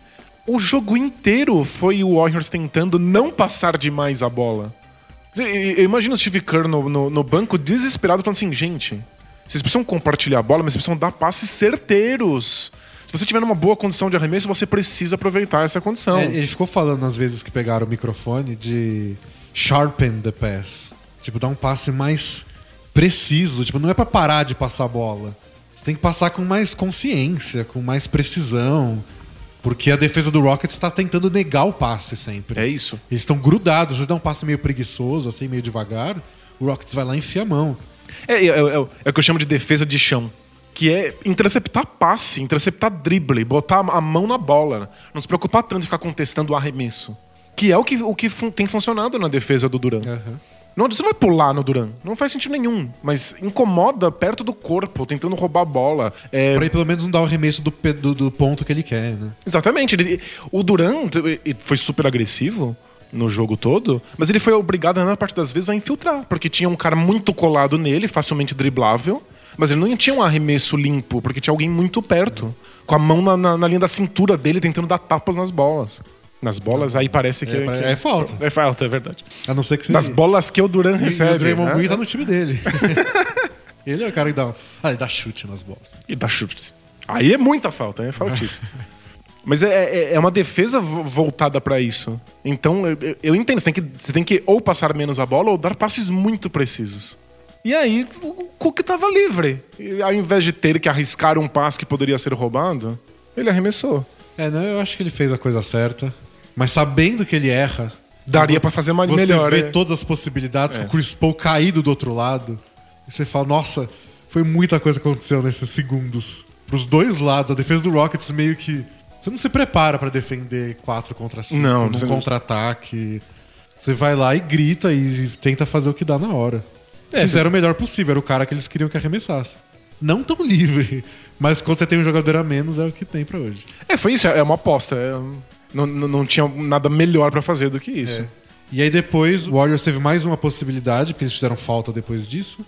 o jogo inteiro foi o Warriors tentando não passar demais a bola. Eu imagino o Steve Kerr no, no, no banco desesperado falando assim, gente, vocês precisam compartilhar a bola, mas vocês precisam dar passes certeiros. Se você tiver numa boa condição de arremesso, você precisa aproveitar essa condição. É, ele ficou falando nas vezes que pegaram o microfone de sharpen the pass. Tipo, dar um passe mais preciso. Tipo, não é pra parar de passar a bola. Você tem que passar com mais consciência, com mais precisão. Porque a defesa do Rockets tá tentando negar o passe sempre. É isso. Eles estão grudados. Se dá um passe meio preguiçoso, assim, meio devagar, o Rockets vai lá e enfia a mão. É, é, é, é, é o que eu chamo de defesa de chão. Que é interceptar passe, interceptar drible, botar a mão na bola. Não se preocupar tanto em ficar contestando o arremesso. Que é o que, o que fun- tem funcionado na defesa do Durant. Uhum. Não, você não vai pular no Durant. Não faz sentido nenhum. Mas incomoda perto do corpo, tentando roubar a bola. É... Pra ele pelo menos não dar o arremesso do, do, do ponto que ele quer, né? Exatamente. Ele, o Durant foi super agressivo no jogo todo, mas ele foi obrigado, na maior parte das vezes, a infiltrar. Porque tinha um cara muito colado nele, facilmente driblável. Mas ele não tinha um arremesso limpo, porque tinha alguém muito perto. Com a mão na, na, na linha da cintura dele, tentando dar tapas nas bolas. Nas bolas, aí parece que... É, que... é falta. É falta, é verdade. A não ser que... Você... Nas bolas que o Durant recebe. E o Draymond Green, né, tá no time dele. Ele é o cara que dá... Ah, ele dá chute nas bolas. E dá chute. Aí é muita falta, é faltíssimo. Mas é, é, é uma defesa voltada pra isso. Então, eu, eu entendo. Você tem, que, você tem que ou passar menos a bola, ou dar passes muito precisos. E aí, o Cook tava livre. E ao invés de ter que arriscar um passe que poderia ser roubado, ele arremessou. É, não, eu acho que ele fez a coisa certa. Mas sabendo que ele erra... Daria pra fazer mais melhor. Você vê é. todas as possibilidades, é. com o Chris Paul caído do outro lado. E você fala, nossa, foi muita coisa que aconteceu nesses segundos. Pros dois lados, a defesa do Rockets meio que... Você não se prepara pra defender quatro contra cinco, não, num contra-ataque. Você vai lá e grita e tenta fazer o que dá na hora. É, fizeram o melhor possível, era o cara que eles queriam que arremessasse. Não tão livre, mas quando você tem um jogador a menos, é o que tem pra hoje. É, foi isso, é uma aposta. É, não, não tinha nada melhor pra fazer do que isso. É. E aí depois o Warriors teve mais uma possibilidade, porque eles fizeram falta depois disso.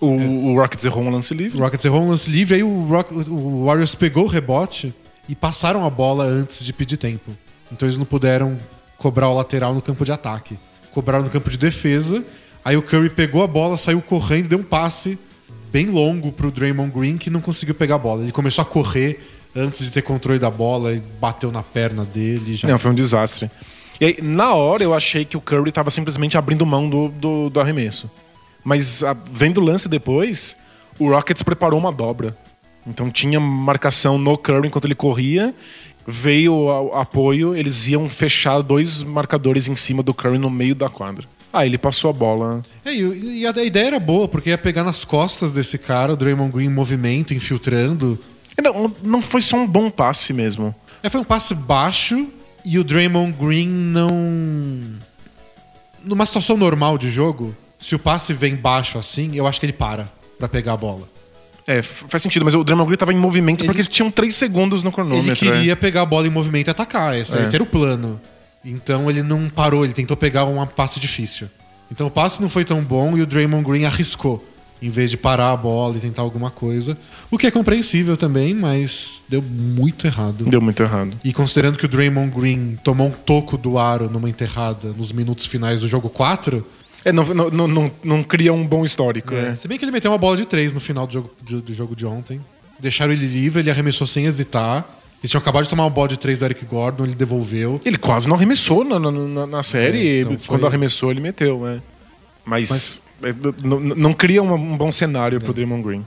O, é. o Rockets errou um lance livre. O Rockets errou um lance livre, aí o, Rock, o Warriors pegou o rebote e passaram a bola antes de pedir tempo. Então eles não puderam cobrar o lateral no campo de ataque. Cobraram no campo de defesa. Aí o Curry pegou a bola, saiu correndo, deu um passe bem longo pro Draymond Green, que não conseguiu pegar a bola. Ele começou a correr antes de ter controle da bola e bateu na perna dele. Já... Não, foi um desastre. E aí, na hora, eu achei que o Curry tava simplesmente abrindo mão do, do, do arremesso. Mas a, vendo o lance depois, o Rockets preparou uma dobra. Então tinha marcação no Curry enquanto ele corria, veio o apoio, eles iam fechar dois marcadores em cima do Curry no meio da quadra. Ah, ele passou a bola. É, e a ideia era boa, porque ia pegar nas costas desse cara, o Draymond Green em movimento, infiltrando. Não, não foi só um bom passe mesmo. É, foi um passe baixo e o Draymond Green não... Numa situação normal de jogo, se o passe vem baixo assim, eu acho que ele para pra pegar a bola. É, faz sentido, mas o Draymond Green tava em movimento ele... porque tinham três segundos no cronômetro. Ele queria é. pegar a bola em movimento e atacar, esse, é. esse era o plano. Então ele não parou, ele tentou pegar um passe difícil. Então o passe não foi tão bom e o Draymond Green arriscou, em vez de parar a bola e tentar alguma coisa. O que é compreensível também, mas deu muito errado. Deu muito errado. E considerando que o Draymond Green tomou um toco do aro numa enterrada nos minutos finais do jogo quatro... É, não, não, não, não, não cria um bom histórico. É. É. Se bem que ele meteu uma bola de três no final do jogo, do, do jogo de ontem. Deixaram ele livre, ele arremessou sem hesitar. Eles tinham acabado de tomar um bola de três do Eric Gordon, ele devolveu. Ele quase não arremessou na, na, na série. É, então quando foi... arremessou, ele meteu, né? Mas, Mas... Não, não cria um, um bom cenário é. pro Draymond Green.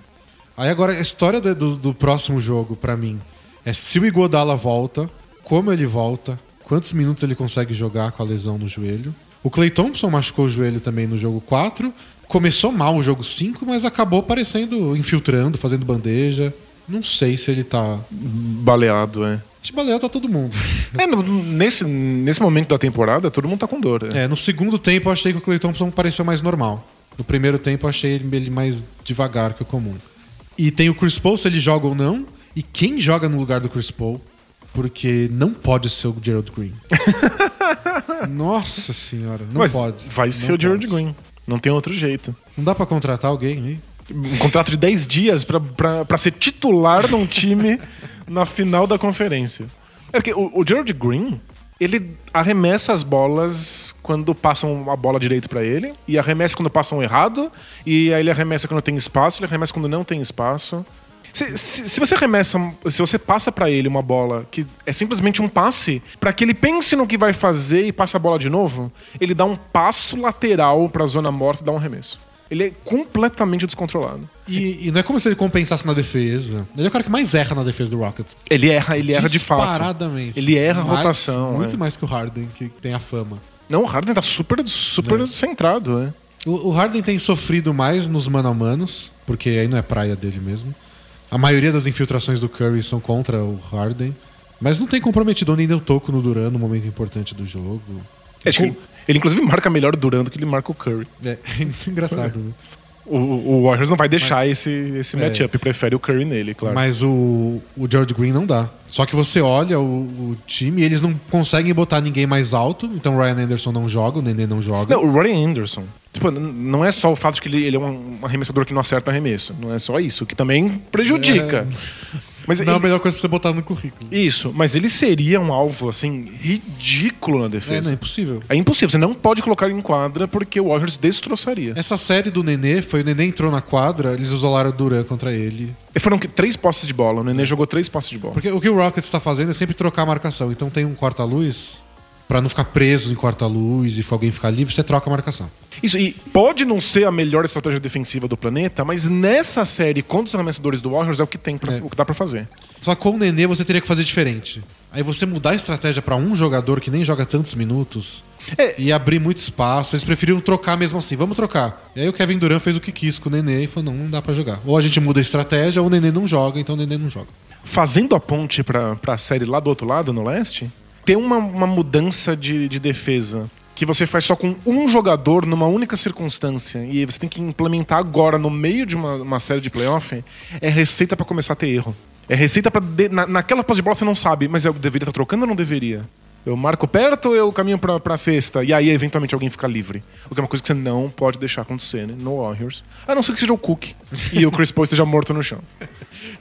Aí agora, a história do, do, do próximo jogo, pra mim, é se o Iguodala volta, como ele volta, quantos minutos ele consegue jogar com a lesão no joelho. O Klay Thompson machucou o joelho também no jogo quatro. Começou mal o jogo cinco, mas acabou parecendo infiltrando, fazendo bandeja... Não sei se ele tá... Baleado, é. Acho que baleado tá todo mundo. É, no, nesse, nesse momento da temporada, todo mundo tá com dor. É, é no segundo tempo eu achei que o Klay Thompson pareceu mais normal. No primeiro tempo eu achei ele mais devagar que o comum. E tem o Chris Paul, se ele joga ou não. E quem joga no lugar do Chris Paul? Porque não pode ser o Gerald Green. Nossa senhora, não Mas pode. Vai ser não o Gerald Green. Não tem outro jeito. Não dá pra contratar alguém aí? Um contrato de dez dias pra, pra, pra ser titular num time na final da conferência. É porque o, o Gerald Green, ele arremessa as bolas quando passam a bola direito pra ele. E arremessa quando passam errado. E aí ele arremessa quando tem espaço. Ele arremessa quando não tem espaço. Se, se, se você arremessa, se você passa pra ele uma bola que é simplesmente um passe, pra que ele pense no que vai fazer e passe a bola de novo, ele dá um passo lateral pra zona morta e dá um arremesso. Ele é completamente descontrolado. E, e não é como se ele compensasse na defesa. Ele é o cara que mais erra na defesa do Rockets. Ele erra, ele erra de fato. Disparadamente. Ele erra a rotação. Muito é. mais que o Harden, que tem a fama. Não, o Harden tá super, super é. centrado. É. O, o Harden tem sofrido mais nos mano-a-manos, porque aí não é praia dele mesmo. A maioria das infiltrações do Curry são contra o Harden. Mas não tem comprometido nem deu toco no Durant no momento importante do jogo. É, acho Com... que... Ele, inclusive, marca melhor o Durant do que ele marca o Curry. É, é muito engraçado, né? O, o Warriors não vai deixar mas, esse, esse matchup. É. Prefere o Curry nele, claro. Mas o, o Gerald Green não dá. Só que você olha o, o time e eles não conseguem botar ninguém mais alto. Então o Ryan Anderson não joga, o Nenê não joga. Não, o Ryan Anderson... Tipo, não é só o fato de que ele, ele é um arremessador que não acerta arremesso. Não é só isso, que também prejudica. É... Mas não ele... é a melhor coisa pra você botar no currículo. Isso, mas ele seria um alvo, assim, ridículo na defesa. É, não, é impossível. É impossível, você não pode colocar ele em quadra porque o Warriors destroçaria. Essa série do Nenê, foi o Nenê entrou na quadra, eles isolaram o Durant contra ele. E foram três posses de bola, o Nenê jogou três posses de bola. Porque o que o Rockets tá fazendo é sempre trocar a marcação. Então tem um corta-luz, pra não ficar preso em corta-luz e alguém ficar livre, você troca a marcação. Isso, e pode não ser a melhor estratégia defensiva do planeta, mas nessa série contra os arremessadores do Warriors é o que tem pra, é. o que dá pra fazer. Só que com o Nenê você teria que fazer diferente. Aí você mudar a estratégia pra um jogador que nem joga tantos minutos é. e abrir muito espaço. Eles preferiram trocar mesmo assim, vamos trocar. E aí o Kevin Durant fez o que quis com o Nenê e falou, não, não dá pra jogar. Ou a gente muda a estratégia ou o Nenê não joga, então o Nenê não joga. Fazendo a ponte pra, pra série lá do outro lado, no leste, tem uma, uma mudança de, de defesa que você faz só com um jogador numa única circunstância e você tem que implementar agora no meio de uma, uma série de playoff, é receita pra começar a ter erro. É receita pra... De, na, naquela posse de bola você não sabe, mas eu deveria estar tá trocando ou não deveria? Eu marco perto ou eu caminho pra, pra cesta? E aí, eventualmente, alguém fica livre. O que é uma coisa que você não pode deixar acontecer, né? No Warriors. A não ser que seja o Cook e o Chris Paul esteja morto no chão.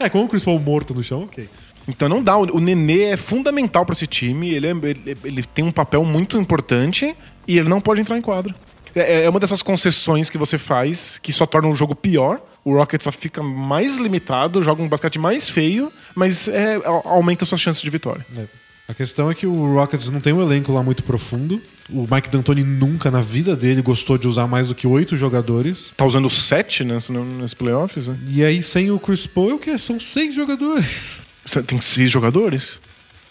É, com o Chris Paul morto no chão, ok. Então não dá, o Nenê é fundamental para esse time, ele, é, ele, ele tem um papel muito importante e ele não pode entrar em quadra. É, é uma dessas concessões que você faz que só torna o jogo pior, o Rockets só fica mais limitado, joga um basquete mais feio, mas é, aumenta suas chances de vitória. É. A questão é que o Rockets não tem um elenco lá muito profundo, o Mike D'Antoni nunca na vida dele gostou de usar mais do que oito jogadores. Tá usando sete, né, nos playoffs, né? E aí sem o Chris Paul, o que? São seis jogadores. Tem seis jogadores?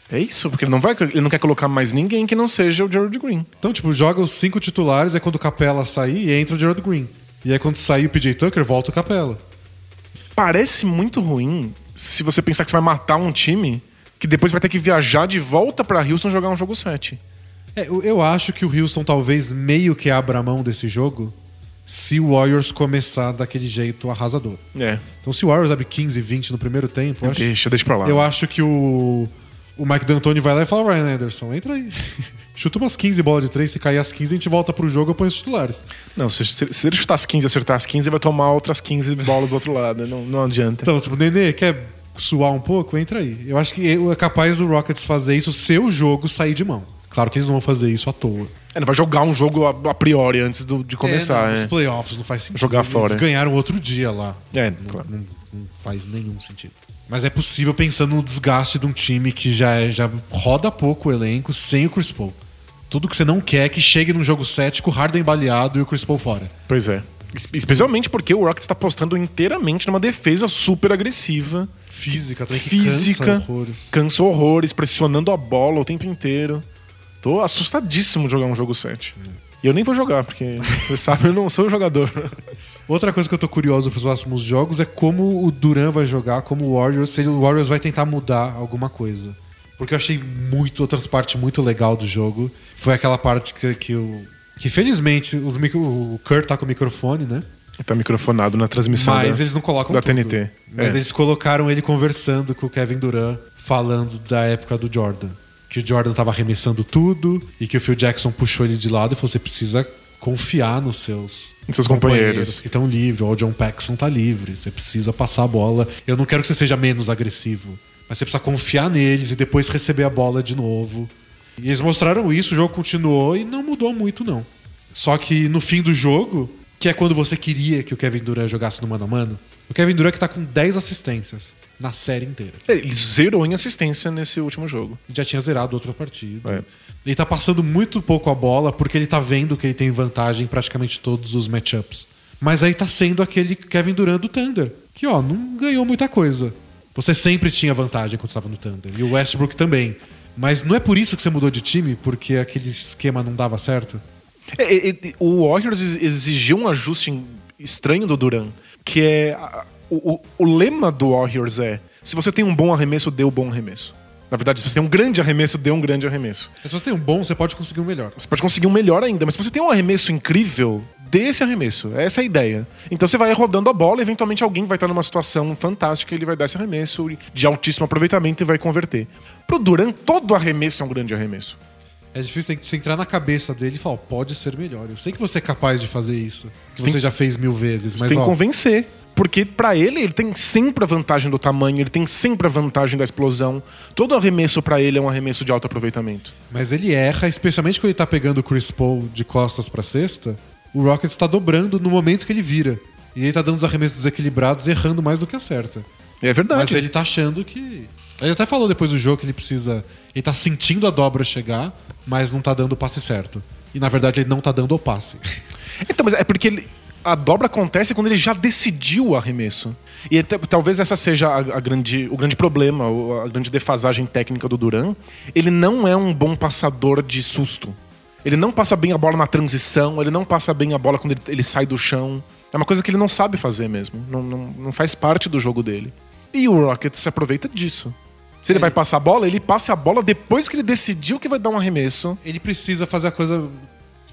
É isso, porque ele não, vai, ele não quer colocar mais ninguém que não seja o Gerald Green. Então, tipo, joga os cinco titulares, é quando o Capela sair e entra o Gerald Green. E aí quando sair o P J Tucker, volta o Capela. Parece muito ruim se você pensar que você vai matar um time que depois vai ter que viajar de volta pra Houston jogar um jogo sete. É, eu acho que o Houston talvez meio que abra a mão desse jogo se o Warriors começar daquele jeito arrasador. É. Então se o Warriors abre quinze, vinte no primeiro tempo... Eu acho, deixa, deixa pra lá. Eu acho que o, o Mike D'Antoni vai lá e fala, Ryan Anderson, entra aí. Chuta umas quinze bolas de três, se cair as quinze, a gente volta pro jogo e põe os titulares. Não, se, se, se ele chutar as quinze e acertar as quinze, ele vai tomar outras quinze bolas do outro lado. Não, não adianta. Então, tipo, Nenê, quer suar um pouco? Entra aí. Eu acho que é capaz do Rockets fazer isso se o jogo sair de mão. Claro que eles não vão fazer isso à toa. É, não vai jogar um jogo a, a priori antes do, de começar. É, não, é. Os playoffs não faz sentido. Jogar fora. Eles ganharam outro dia lá. É, não, claro. Não, não faz nenhum sentido. Mas é possível pensando no desgaste de um time que já, já roda pouco o elenco sem o Chris Paul. Tudo que você não quer é que chegue num jogo sete com o Harden baleado e o Chris Paul fora. Pois é. Especialmente porque o Rockets está apostando inteiramente numa defesa super agressiva. Física também. Física. Cansa horrores. Cansa horrores, pressionando a bola o tempo inteiro. Tô assustadíssimo de jogar um jogo sete. É. E eu nem vou jogar, porque você sabe, eu não sou jogador. Outra coisa que eu tô curioso pros próximos jogos é como o Durant vai jogar, como o Warriors, se o Warriors vai tentar mudar alguma coisa. porque eu achei muito outras partes muito legal do jogo. Foi aquela parte que, que, o, que felizmente os micro, o Kerr tá com o microfone, né? Tá microfonado na transmissão. Mas da, eles não colocam da tudo. T N T. Mas é. Eles colocaram ele conversando com o Kevin Durant, falando da época do Jordan. Que o Jordan tava arremessando tudo e que o Phil Jackson puxou ele de lado e falou: você precisa confiar nos seus, nos seus companheiros. companheiros que estão livres. O John Paxson tá livre. Você precisa passar a bola. Eu não quero que você seja menos agressivo, mas você precisa confiar neles e depois receber a bola de novo. E eles mostraram isso, o jogo continuou e não mudou muito, não. Só que no fim do jogo, que é quando você queria que o Kevin Durant jogasse no mano a mano, o Kevin Durant que tá com dez assistências na série inteira. Ele zerou em assistência nesse último jogo. Já tinha zerado outra partida. É. Ele tá passando muito pouco a bola porque ele tá vendo que ele tem vantagem em praticamente todos os matchups. Mas aí tá sendo aquele Kevin Durant do Thunder, que ó, não ganhou muita coisa. Você sempre tinha vantagem quando estava no Thunder. E o Westbrook também. Mas não é por isso que você mudou de time? Porque aquele esquema não dava certo? É, é, o Warriors exigiu um ajuste estranho do Durant. Que é... O, o, o lema do Warriors é... Se você tem um bom arremesso, dê um bom arremesso. Na verdade, se você tem um grande arremesso, dê um grande arremesso. Mas se você tem um bom, você pode conseguir um melhor. Você pode conseguir um melhor ainda. Mas se você tem um arremesso incrível... desse arremesso. Essa é a ideia. Então você vai rodando a bola, eventualmente alguém vai estar numa situação fantástica e ele vai dar esse arremesso de altíssimo aproveitamento e vai converter. Pro Durant, todo arremesso é um grande arremesso. É difícil você entrar na cabeça dele e falar, pode ser melhor. Eu sei que você é capaz de fazer isso. Que você, você tem... já fez mil vezes. Mas você tem ó... que convencer. Porque pra ele, ele tem sempre a vantagem do tamanho, ele tem sempre a vantagem da explosão. Todo arremesso pra ele é um arremesso de alto aproveitamento. Mas ele erra, especialmente quando ele tá pegando o Chris Paul de costas pra cesta. O Rockets está dobrando no momento que ele vira. E ele tá dando os arremessos desequilibrados, errando mais do que acerta. É verdade. Mas ele tá achando que... Ele até falou depois do jogo que ele precisa... Ele tá sentindo a dobra chegar, mas não tá dando o passe certo. E na verdade ele não tá dando o passe. Então, mas é porque ele... a dobra acontece quando ele já decidiu o arremesso. E até, talvez essa seja a, a grande, o grande problema, a grande defasagem técnica do Durant. Ele não é um bom passador de susto. Ele não passa bem a bola na transição, ele não passa bem a bola quando ele, ele sai do chão. É uma coisa que ele não sabe fazer mesmo. Não, não, não faz parte do jogo dele. E o Rockets se aproveita disso. Se ele, ele vai passar a bola, ele passa a bola depois que ele decidiu que vai dar um arremesso. Ele precisa fazer a coisa...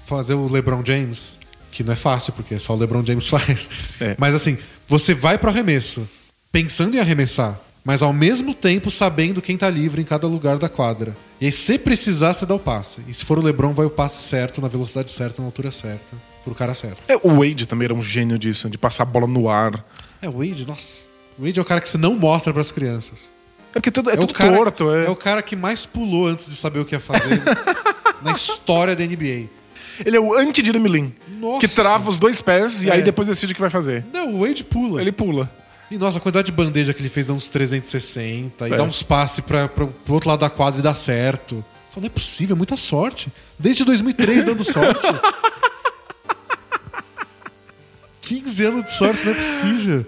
Fazer o LeBron James, que não é fácil, porque só o LeBron James faz. É. Mas assim, você vai pro arremesso, pensando em arremessar, mas ao mesmo tempo sabendo quem tá livre em cada lugar da quadra. E aí, se precisar, você dá o passe. E se for o LeBron, vai o passe certo, na velocidade certa, na altura certa, pro cara certo. É, o Wade também era um gênio disso, de passar a bola no ar. É, o Wade, nossa. O Wade é o cara que você não mostra pras crianças. É porque tudo, é é tudo cara, torto, é. É o cara que mais pulou antes de saber o que ia fazer na história da N B A. Ele é o anti-Jeremy Lin, que trava os dois pés é. E aí depois decide o que vai fazer. Não, o Wade pula. Ele pula. E nossa, a quantidade de bandeja que ele fez dá uns trezentos e sessenta. É. E dá uns passes pra, pra, pro outro lado da quadra e dá certo. Eu falo, não é possível, é muita sorte. Desde dois mil e três dando sorte. quinze anos de sorte, não é possível.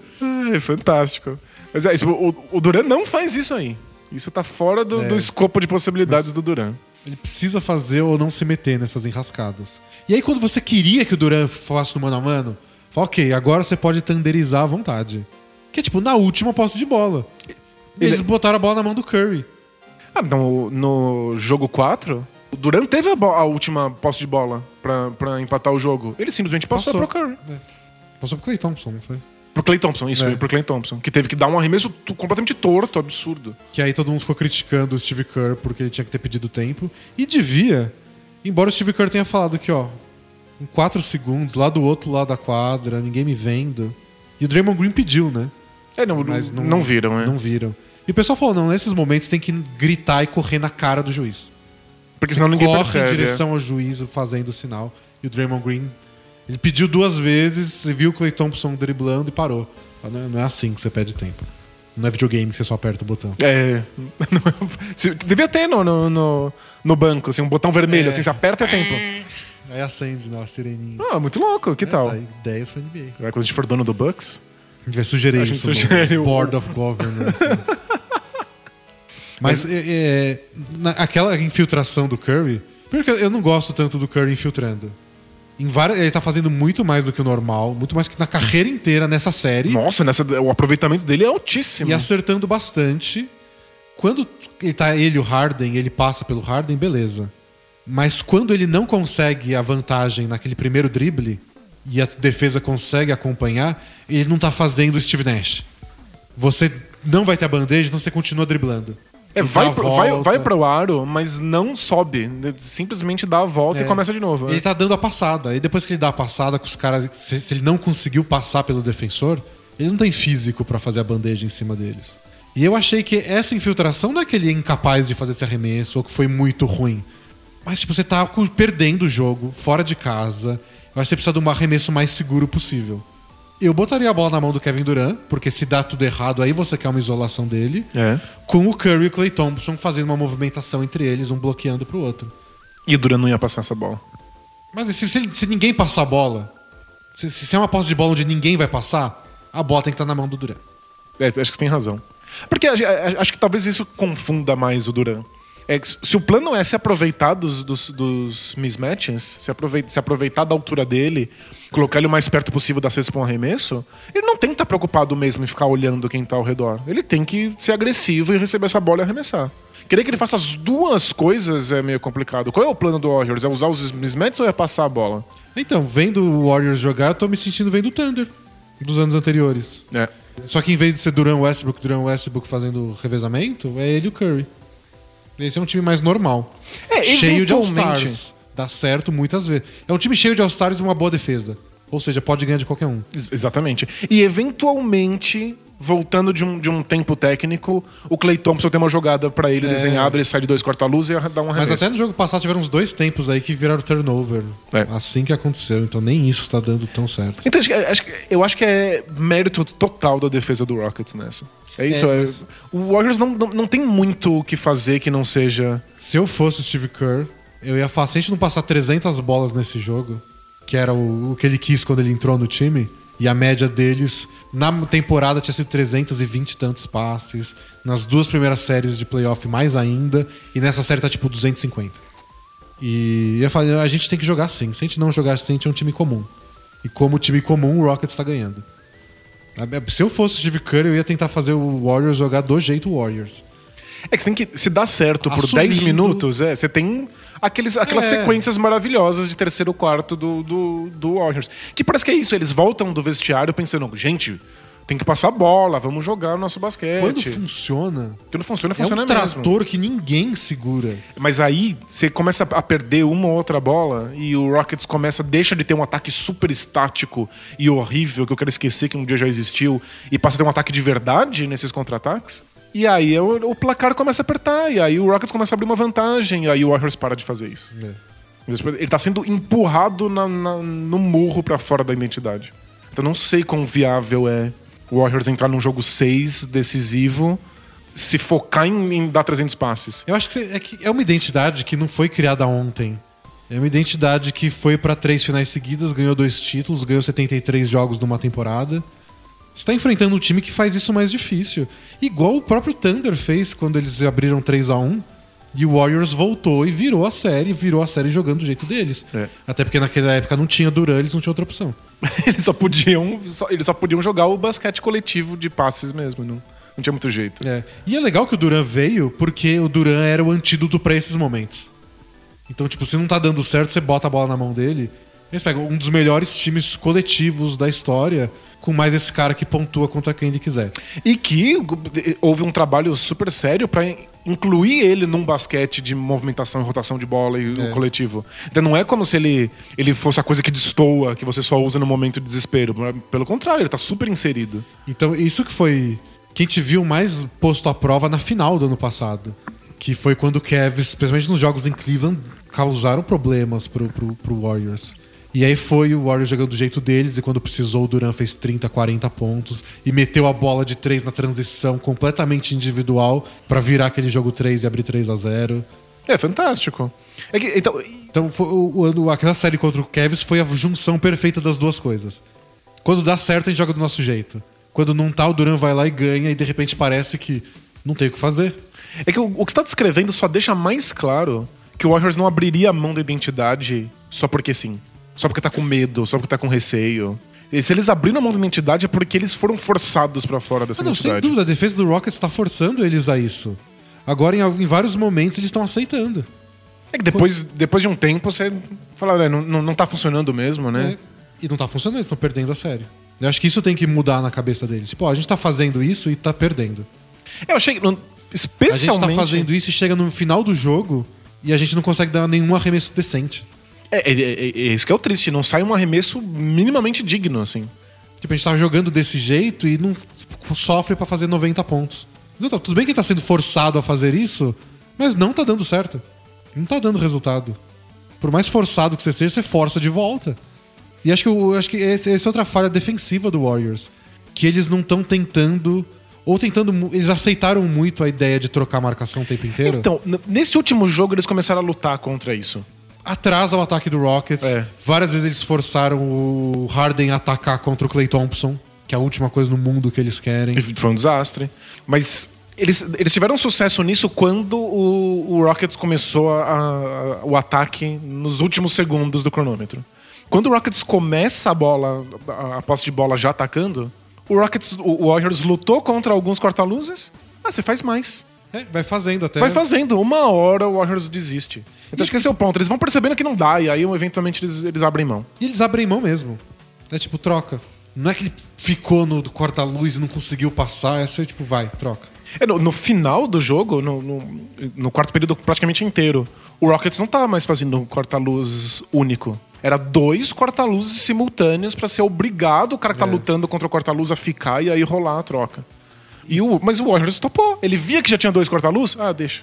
É fantástico. Mas é isso, o, o Durant não faz isso aí. Isso tá fora do, é. do escopo de possibilidades. Mas do Durant. Ele precisa fazer ou não se meter nessas enrascadas. E aí quando você queria que o Durant fosse no mano a mano, fala, ok, agora você pode tanderizar à vontade. Que é tipo, na última posse de bola. Eles Ele... botaram a bola na mão do Curry. Ah, no, no jogo quatro, o Durant teve a, a última posse de bola pra, pra empatar o jogo. Ele simplesmente passou, passou. pro Curry. É. Passou pro Klay Thompson, não foi? Pro Klay Thompson, isso. É. Pro Klay Thompson. Que teve que dar um arremesso completamente torto, absurdo. Que aí todo mundo ficou criticando o Steve Kerr porque ele tinha que ter pedido tempo. E devia, embora o Steve Kerr tenha falado que, ó, em quatro segundos, lá do outro lado da quadra, ninguém me vendo. E o Draymond Green pediu, né? É, não, mas não, não viram, né? Não viram. E o pessoal falou, não, nesses momentos tem que gritar e correr na cara do juiz. Porque senão ninguém corre percebe. Corre em direção ao juiz fazendo o sinal. E o Draymond Green, ele pediu duas vezes, viu o Klay Thompson driblando e parou. Não é assim que você perde tempo. Não é videogame que você só aperta o botão. É. Devia ter no, no, no banco, assim, um botão vermelho, é. assim, você aperta e é tempo. Aí acende, não, a sireninha. Ah, muito louco, que é, tal? Tá, ideias pra N B A. Agora, quando a gente for dono do Bucks... A gente vai sugerir gente isso. Sugere o... Board of Governors. Né? Mas, Mas... É, é, na, aquela infiltração do Curry... Porque eu não gosto tanto do Curry infiltrando. Em várias, ele tá fazendo muito mais do que o normal. Muito mais que na carreira inteira, nessa série. Nossa, nessa, o aproveitamento dele é altíssimo. E acertando bastante. Quando ele tá ele, o Harden, ele passa pelo Harden, beleza. Mas quando ele não consegue a vantagem naquele primeiro drible e a defesa consegue acompanhar, ele não tá fazendo o Steve Nash. Você não vai ter a bandeja, então você continua driblando. É, vai, pro, vai, vai pro aro, mas não sobe. Simplesmente dá a volta é. e começa de novo. Ele tá dando a passada. E depois que ele dá a passada com os caras, se, se ele não conseguiu passar pelo defensor, ele não tem físico pra fazer a bandeja em cima deles. E eu achei que essa infiltração não é que ele é incapaz de fazer esse arremesso ou que foi muito ruim. Mas tipo, você tá perdendo o jogo, fora de casa. Eu acho que você precisa de um arremesso mais seguro possível. Eu botaria a bola na mão do Kevin Durant, porque se dá tudo errado, aí você quer uma isolação dele. É. Com o Curry e o Klay Thompson fazendo uma movimentação entre eles, um bloqueando pro outro. E o Durant não ia passar essa bola. Mas se, se, se ninguém passar a bola, se, se é uma posse de bola onde ninguém vai passar, a bola tem que estar na mão do Durant. É, acho que você tem razão. Porque acho que talvez isso confunda mais o Durant. É, se o plano é se aproveitar dos, dos, dos mismatches, se aproveitar, se aproveitar da altura dele, colocar ele o mais perto possível da cesta para um arremesso, ele não tem que estar tá preocupado mesmo em ficar olhando quem tá ao redor. Ele tem que ser agressivo e receber essa bola e arremessar. Querer que ele faça as duas coisas é meio complicado. Qual é o plano do Warriors? É usar os mismatches ou é passar a bola? Então, vendo o Warriors jogar, eu tô me sentindo vendo o Thunder dos anos anteriores. É. Só que em vez de ser Durant Westbrook, Durant Westbrook fazendo revezamento, é ele e o Curry. Esse é um time mais normal. É, cheio de All-Stars. Dá certo muitas vezes. É um time cheio de All-Stars e uma boa defesa. Ou seja, pode ganhar de qualquer um. Ex- exatamente. E eventualmente, voltando de um, de um tempo técnico, o Klay Thompson tem uma jogada pra ele é... desenhada, ele sai de dois corta-luz e dá um arremesso. Mas até no jogo passado tiveram uns dois tempos aí que viraram turnover. É. Assim que aconteceu. Então nem isso tá dando tão certo. Então acho que, eu acho que é mérito total da defesa do Rockets nessa. É isso. É, mas... O Warriors não, não, não tem muito o que fazer que não seja... Se eu fosse o Steve Kerr, eu ia falar, se a gente não passar trezentas bolas nesse jogo, que era o, o que ele quis quando ele entrou no time, e a média deles na temporada tinha sido trezentos e vinte e tantos passes, nas duas primeiras séries de playoff mais ainda, e nessa série tá tipo duzentos e cinquenta. E ia falar, a gente tem que jogar assim. Se a gente não jogar assim, a gente é um time comum. E como time comum, o Rockets tá ganhando. Se eu fosse o Steve Curry, eu ia tentar fazer o Warriors jogar do jeito Warriors. É que você tem que... Se dá certo por assumindo... dez minutos, é, você tem aqueles, aquelas é. sequências maravilhosas de terceiro quarto do, do, do Warriors. Que parece que é isso. Eles voltam do vestiário pensando... Gente, tem que passar a bola. Vamos jogar o nosso basquete. Quando funciona... Quando funciona, funciona mesmo. É um mesmo. Trator que ninguém segura. Mas aí você começa a perder uma ou outra bola e o Rockets começa... Deixa de ter um ataque super estático e horrível, que eu quero esquecer que um dia já existiu, e passa a ter um ataque de verdade nesses contra-ataques. E aí o, o placar começa a apertar. E aí o Rockets começa a abrir uma vantagem. E aí o Warriors para de fazer isso. É. Ele tá sendo empurrado na, na, no murro pra fora da identidade. Então não sei quão viável é... O Warriors entrar num jogo seis, decisivo, se focar em, em dar trezentos passes. Eu acho que, cê, é que é uma identidade que não foi criada ontem. É uma identidade que foi pra três finais seguidas, ganhou dois títulos, ganhou setenta e três jogos numa temporada. Você tá enfrentando um time que faz isso mais difícil. Igual o próprio Thunder fez quando eles abriram três a um e o Warriors voltou e virou a série, virou a série jogando do jeito deles. É. Até porque naquela época não tinha Durant, eles não tinham outra opção. Eles só podiam só, eles só podiam jogar o basquete coletivo de passes mesmo, não, não tinha muito jeito. É. E é legal que o Durant veio porque o Durant era o antídoto pra esses momentos. Então, tipo, se não tá dando certo, você bota a bola na mão dele. Eles pegam um dos melhores times coletivos da história, com mais esse cara que pontua contra quem ele quiser. E que houve um trabalho super sério pra incluir ele num basquete de movimentação e rotação de bola e é. coletivo. Então não é como se ele, ele fosse a coisa que destoa, que você só usa no momento de desespero. Pelo contrário, ele tá super inserido. Então isso que foi... Que a gente viu mais posto à prova na final do ano passado. Que foi quando o Kev, especialmente nos jogos em Cleveland, causaram problemas pro, pro, pro Warriors. E aí foi o Warriors jogando do jeito deles, e quando precisou o Durant fez trinta, quarenta pontos e meteu a bola de três na transição completamente individual pra virar aquele jogo três e abrir três a zero. É fantástico. É que, então, então foi, o, o, aquela série contra o Cavs foi a junção perfeita das duas coisas. Quando dá certo, a gente joga do nosso jeito. Quando não tá, o Durant vai lá e ganha, e de repente parece que não tem o que fazer. É que o, o que você tá descrevendo só deixa mais claro que o Warriors não abriria a mão da identidade só porque sim. Só porque tá com medo, só porque tá com receio. E se eles abriram a mão da identidade é porque eles foram forçados pra fora dessa ah, não, identidade. Sem dúvida, a defesa do Rockets tá forçando eles a isso. Agora, em, em vários momentos, eles estão aceitando. É que depois, depois de um tempo, você fala, não, não, não tá funcionando mesmo, né? É, e não tá funcionando, eles estão perdendo a série. Eu acho que isso tem que mudar na cabeça deles. Pô, a gente tá fazendo isso e tá perdendo. Eu achei... Especialmente... A gente tá fazendo isso e chega no final do jogo e a gente não consegue dar nenhum arremesso decente. É, é, é, é isso que é o triste. Não sai um arremesso minimamente digno, assim. Tipo, a gente tá jogando desse jeito e não sofre pra fazer noventa pontos. Não, tá, tudo bem que ele tá sendo forçado a fazer isso, mas não tá dando certo. Não tá dando resultado. Por mais forçado que você seja, você força de volta. E acho que, eu, acho que essa é outra falha defensiva do Warriors. Que eles não estão tentando... Ou tentando... Eles aceitaram muito a ideia de trocar a marcação o tempo inteiro. Então, nesse último jogo eles começaram a lutar contra isso. Atrasa o ataque do Rockets. É. Várias vezes eles forçaram o Harden a atacar contra o Klay Thompson. Que é a última coisa no mundo que eles querem. Foi um desastre. Mas eles, eles tiveram sucesso nisso quando o, o Rockets começou a, a, o ataque nos últimos segundos do cronômetro. Quando o Rockets começa a bola, a, a posse de bola já atacando, o Rockets, o Warriors lutou contra alguns corta-luzes. Ah, você faz mais. É, vai fazendo até. Vai fazendo. Uma hora o Warriors desiste. Então e... acho que esse é o ponto. Eles vão percebendo que não dá e aí eventualmente eles, eles abrem mão. E eles abrem mão mesmo. É tipo, troca. Não é que ele ficou no corta-luz e não conseguiu passar. É só tipo, vai, troca. É, no, no final do jogo, no, no, no quarto período praticamente inteiro, o Rockets não tava mais fazendo um corta-luz único. Era dois corta-luzes simultâneos pra ser obrigado o cara que tá é. lutando contra o corta-luz a ficar e aí rolar a troca. E o, mas o Warriors topou. Ele via que já tinha dois corta-luz. Ah, deixa.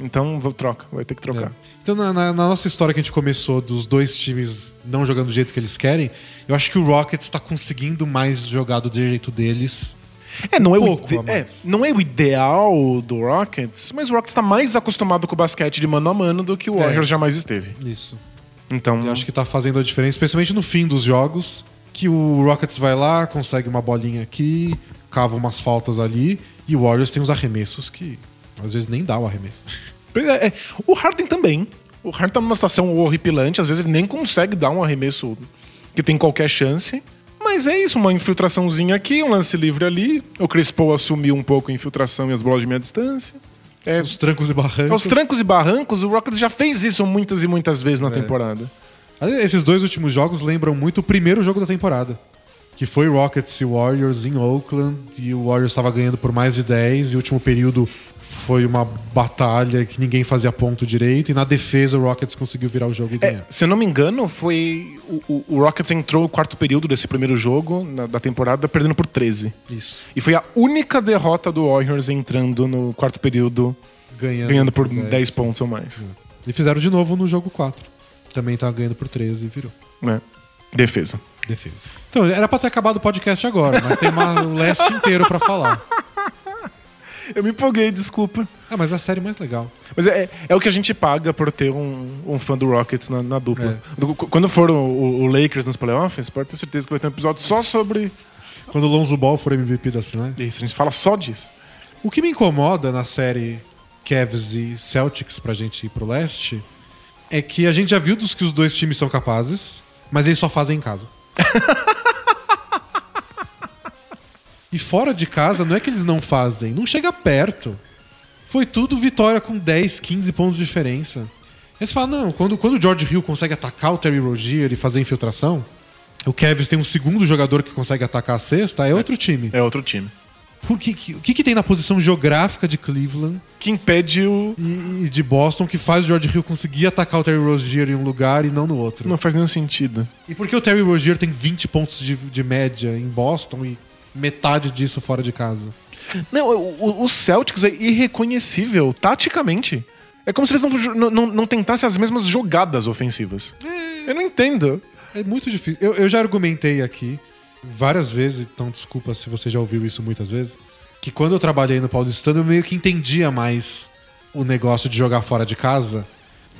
Então vou, troca. Vai ter que trocar. É. Então na, na, na nossa história que a gente começou dos dois times não jogando do jeito que eles querem, eu acho que o Rockets tá conseguindo mais jogar do jeito deles. É, não é, um pouco, ide- é, não é o ideal do Rockets, mas o Rockets tá mais acostumado com o basquete de mano a mano do que o Warriors é. jamais esteve. Isso. Então... Eu acho que tá fazendo a diferença, especialmente no fim dos jogos, que o Rockets vai lá, consegue uma bolinha aqui, cava umas faltas ali, e o Warriors tem uns arremessos que às vezes nem dá o arremesso. É, é. O Harden também. O Harden tá numa situação horripilante, às vezes ele nem consegue dar um arremesso que tem qualquer chance. Mas é isso, uma infiltraçãozinha aqui, um lance livre ali. O Chris Paul assumiu um pouco a infiltração e as bolas de meia distância. É, os trancos e barrancos. Os trancos e barrancos, o Rockets já fez isso muitas e muitas vezes na é. temporada. Esses dois últimos jogos lembram muito o primeiro jogo da temporada, que foi Rockets e Warriors em Oakland, e o Warriors estava ganhando por mais de dez, e o último período foi uma batalha que ninguém fazia ponto direito, e na defesa o Rockets conseguiu virar o jogo e ganhar. É, se eu não me engano, foi o, o, o Rockets entrou no quarto período desse primeiro jogo na, da temporada, perdendo por treze. Isso. E foi a única derrota do Warriors entrando no quarto período ganhando, ganhando por dez pontos ou mais. É. E fizeram de novo no jogo quatro. Também tava ganhando por treze e virou. É. Defesa. Defesa. Então, era pra ter acabado o podcast agora, mas tem uma, o leste inteiro pra falar. Eu me empolguei, desculpa. Ah, mas a série mais legal. Mas é, é o que a gente paga por ter um, um fã do Rockets na, na dupla. É. Quando for o, o Lakers nos playoffs, pode ter certeza que vai ter um episódio só sobre... Quando o Lonzo Ball for M V P das finais. Isso, a gente fala só disso. O que me incomoda na série Cavs e Celtics, pra gente ir pro leste, é que a gente já viu dos que os dois times são capazes, mas eles só fazem em casa. E fora de casa, não é que eles não fazem. Não chega perto. Foi tudo vitória com dez, quinze pontos de diferença. Aí você fala, não, quando, quando o George Hill consegue atacar o Terry Rozier e fazer infiltração, o Cavs tem um segundo jogador que consegue atacar a cesta, é outro é, time. É outro time. Por que, que, o que, que tem na posição geográfica de Cleveland? Que impede o... E, e de Boston, que faz o George Hill conseguir atacar o Terry Rozier em um lugar e não no outro. Não faz nenhum sentido. E por que o Terry Rozier tem vinte pontos de, de média em Boston e... metade disso fora de casa? Não, o, o Celtics é irreconhecível taticamente. É como se eles não, não, não tentassem as mesmas jogadas ofensivas. É, eu não entendo. É muito difícil. Eu, eu já argumentei aqui várias vezes, então desculpa se você já ouviu isso muitas vezes, que quando eu trabalhei no Paulistano eu meio que entendia mais o negócio de jogar fora de casa,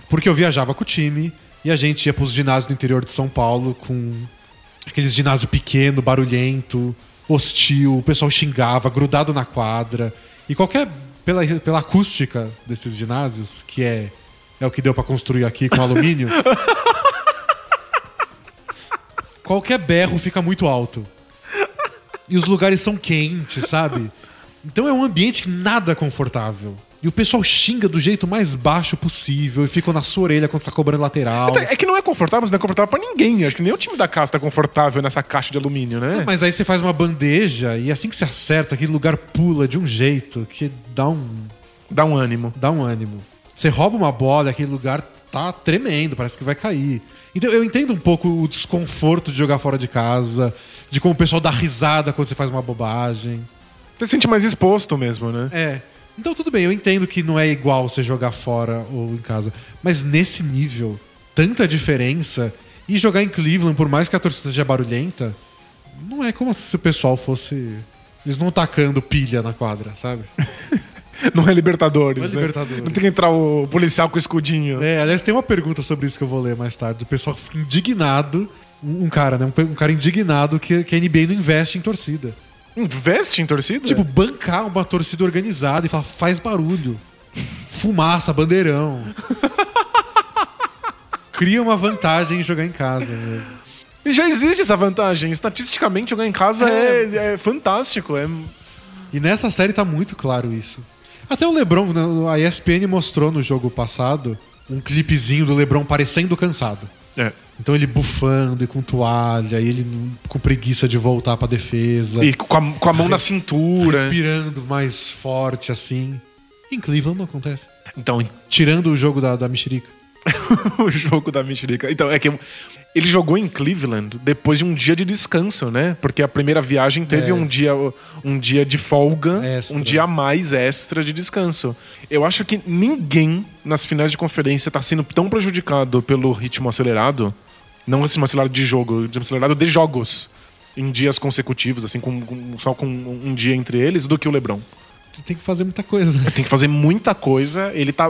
porque eu viajava com o time e a gente ia pros ginásios do interior de São Paulo, com aqueles ginásios pequenos, barulhento, hostil, o pessoal xingava, grudado na quadra. E qualquer... Pela, pela acústica desses ginásios, que é, é o que deu pra construir aqui com alumínio, qualquer berro fica muito alto. E os lugares são quentes, sabe? Então é um ambiente nada confortável. E o pessoal xinga do jeito mais baixo possível e ficam na sua orelha quando você tá cobrando lateral. É que não é confortável, mas não é confortável pra ninguém. Acho que nem o time da casa tá confortável nessa caixa de alumínio, né? É, mas aí você faz uma bandeja e assim que você acerta, aquele lugar pula de um jeito que dá um... Dá um ânimo. Dá um ânimo. Você rouba uma bola e aquele lugar tá tremendo, parece que vai cair. Então eu entendo um pouco o desconforto de jogar fora de casa, de como o pessoal dá risada quando você faz uma bobagem. Você se sente mais exposto mesmo, né? É. Então tudo bem, eu entendo que não é igual você jogar fora ou em casa. Mas nesse nível, tanta diferença. E jogar em Cleveland, por mais que a torcida seja barulhenta, não é como se o pessoal fosse... Eles não tacando pilha na quadra, sabe? Não é Libertadores, não é, né? Libertadores. Não tem que entrar o policial com o escudinho. É, aliás, tem uma pergunta sobre isso que eu vou ler mais tarde. O pessoal fica indignado. Um cara, né? Um cara indignado que, que a N B A não investe em torcida. Investe em torcida? Tipo, bancar uma torcida organizada e falar, faz barulho. Fumaça, bandeirão. Cria uma vantagem em jogar em casa mesmo. E já existe essa vantagem. Estatisticamente, jogar em casa é, é, é fantástico. É... E nessa série tá muito claro isso. Até o LeBron, a E S P N mostrou no jogo passado um clipezinho do LeBron parecendo cansado. É. Então ele bufando e com toalha, e ele com preguiça de voltar pra defesa. E com a, com a mão na cintura. Respirando mais forte, assim. Em Cleveland não acontece. Então, tirando o jogo da, da mexerica. O jogo da mexerica. Então, é que ele jogou em Cleveland depois de um dia de descanso, né? Porque a primeira viagem teve é. um, dia, um dia de folga, extra. um dia a mais extra de descanso. Eu acho que ninguém nas finais de conferência tá sendo tão prejudicado pelo ritmo acelerado. Não ritmo acelerado de jogo, ritmo acelerado de jogos. Em dias consecutivos, assim, com, com, só com um dia entre eles, do que o LeBron. Tem que fazer muita coisa. Né? Tem que fazer muita coisa. Ele tá...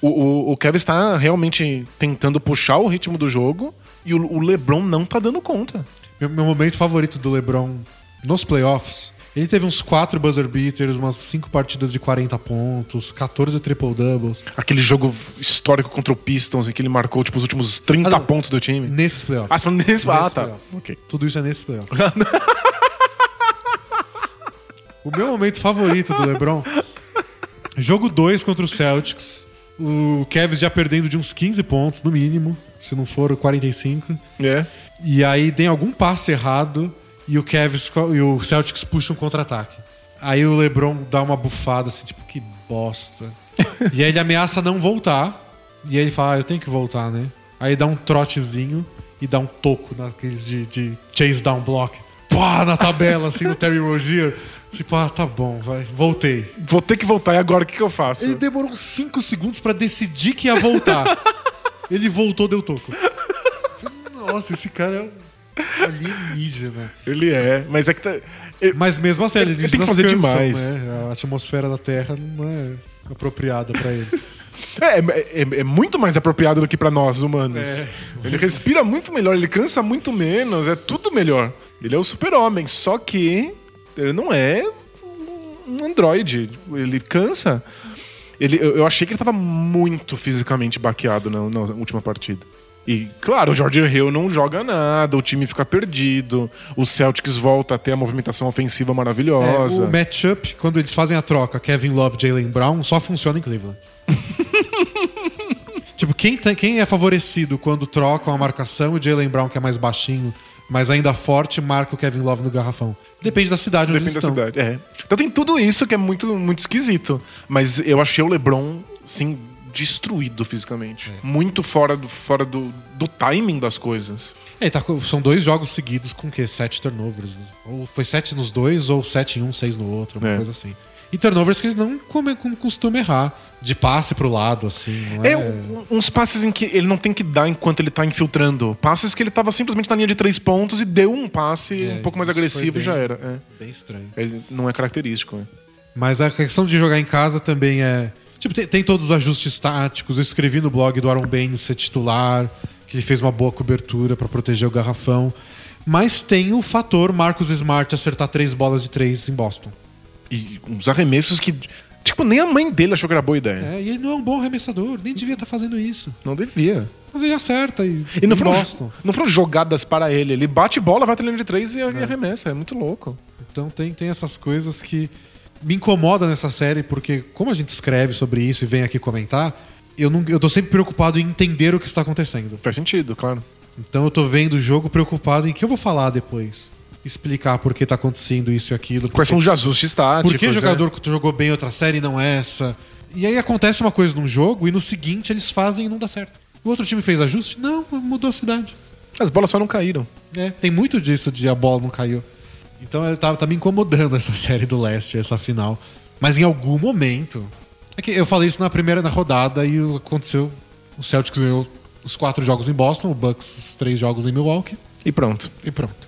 O, o, o Kevin está realmente tentando puxar o ritmo do jogo e o, o LeBron não tá dando conta. Meu, meu momento favorito do LeBron nos playoffs, ele teve uns quatro buzzer beaters, umas cinco partidas de quarenta pontos, quatorze triple-doubles. Aquele jogo histórico contra o Pistons em que ele marcou tipo, os últimos trinta ah, pontos do time. Nesses playoffs. Ah, você falou nesses playoffs. Ah, tá. Playoff. Okay. Tudo isso é nesses playoffs. O meu momento favorito do LeBron, jogo dois contra o Celtics. O Kevin já perdendo de uns quinze pontos, no mínimo. Se não for, quarenta e cinco. É. E aí tem algum passe errado e o Kevin e o Celtics puxam um contra-ataque. Aí o LeBron dá uma bufada assim, tipo, que bosta. E aí ele ameaça não voltar. E aí ele fala, ah, eu tenho que voltar, né? Aí dá um trotezinho e dá um toco naqueles de, de chase down block. Pá, na tabela, assim, no Terry Rozier. Tipo, ah, tá bom, vai. Voltei. Vou ter que voltar, e agora o que, que eu faço? Ele demorou uns cinco segundos pra decidir que ia voltar. Ele voltou, deu toco. Nossa, esse cara é um alienígena. Ele é, mas é que tá... Ele... Mas mesmo assim, ele, ele tem que fazer cansam, demais. Né? A atmosfera da Terra não é apropriada pra ele. É, é, é muito mais apropriado do que pra nós, humanos. É. Ele respira muito melhor, ele cansa muito menos, é tudo melhor. Ele é o super-homem, só que... Ele não é um androide. Ele cansa. Ele, eu achei que ele estava muito fisicamente baqueado na, na última partida. E, claro, o George Hill não joga nada. O time fica perdido. O Celtics volta a ter a movimentação ofensiva maravilhosa. É, o matchup, quando eles fazem a troca Kevin Love, Jaylen Brown, só funciona em Cleveland. Tipo, quem, tem, quem é favorecido quando trocam a marcação? O Jaylen Brown, que é mais baixinho... Mas ainda forte, marca o Kevin Love no garrafão. Depende da cidade onde Depende eles estão. Depende da cidade, é. Então tem tudo isso que é muito, muito esquisito. Mas eu achei o LeBron, sim, destruído fisicamente. É. Muito fora, do, fora do, do timing das coisas. É, tá, são dois jogos seguidos com o quê? Sete turnovers. Né? Ou foi sete nos dois, ou sete em um, seis no outro. Uma é. coisa assim. E turnovers que eles não costumam errar. De passe pro lado, assim. Não é, é uns passes em que ele não tem que dar enquanto ele tá infiltrando. Passes que ele tava simplesmente na linha de três pontos e deu um passe é, um pouco mais agressivo bem, e já era. É. Bem estranho. Ele não é característico. É. Mas a questão de jogar em casa também é... Tipo, tem, tem todos os ajustes táticos. Eu escrevi no blog do Aaron Baines ser titular, que ele fez uma boa cobertura pra proteger o garrafão. Mas tem o fator Marcus Smart acertar três bolas de três em Boston. E uns arremessos que... Tipo, nem a mãe dele achou que era boa ideia. É, e ele não é um bom arremessador, nem devia estar tá fazendo isso. Não devia. Mas ele acerta e, e não foram, não foram jogadas para ele. Ele bate bola, vai pra linha de três e é. arremessa. É muito louco. Então tem, tem essas coisas que me incomoda nessa série, porque como a gente escreve sobre isso e vem aqui comentar, eu, não, eu tô sempre preocupado em entender o que está acontecendo. Faz sentido, claro. Então eu tô vendo o jogo preocupado em que eu vou falar depois. Explicar por que tá acontecendo isso e aquilo. Porque, quais são os ajustes táticos. Por que o jogador que é. jogou bem outra série e não essa. E aí acontece uma coisa num jogo e no seguinte eles fazem e não dá certo. O outro time fez ajuste? Não, mudou a cidade. As bolas só não caíram. É, tem muito disso de a bola não caiu. Então tá, tá me incomodando essa série do Leste, essa final. Mas em algum momento... É que eu falei isso na primeira na rodada e aconteceu... O Celtics ganhou os quatro jogos em Boston, o Bucks os três jogos em Milwaukee. E pronto. E pronto.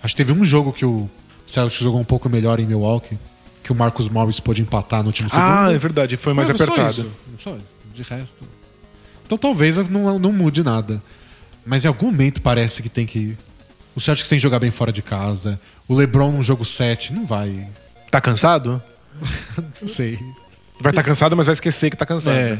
Acho que teve um jogo que o Celtics jogou um pouco melhor em Milwaukee, que o Marcus Morris pôde empatar no último segundo. Ah, é verdade. Foi mais apertado. Só isso, só isso. De resto... Então talvez não, não mude nada. Mas em algum momento parece que tem que... O Celtics tem que jogar bem fora de casa. O LeBron num jogo sete não vai... Tá cansado? Não sei. Vai estar tá cansado, mas vai esquecer que tá cansado. É.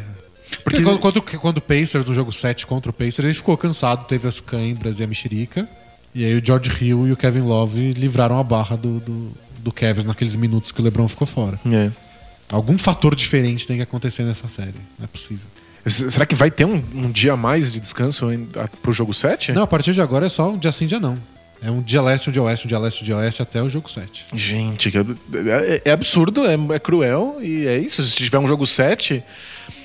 Porque... Porque quando, quando o Pacers, no jogo sete contra o Pacers, ele ficou cansado. Teve as câimbras e a mexerica. E aí o George Hill e o Kevin Love livraram a barra do, do, do Kevin naqueles minutos que o LeBron ficou fora. É. Algum fator diferente tem que acontecer nessa série. Não é possível. Será que vai ter um, um dia a mais de descanso pro jogo sete? Não, a partir de agora é só um dia sim, dia não. É um dia leste, um dia oeste, um dia leste, um dia oeste até o jogo sete. Gente, é, é absurdo, é, é cruel e é isso. Se tiver um jogo sete,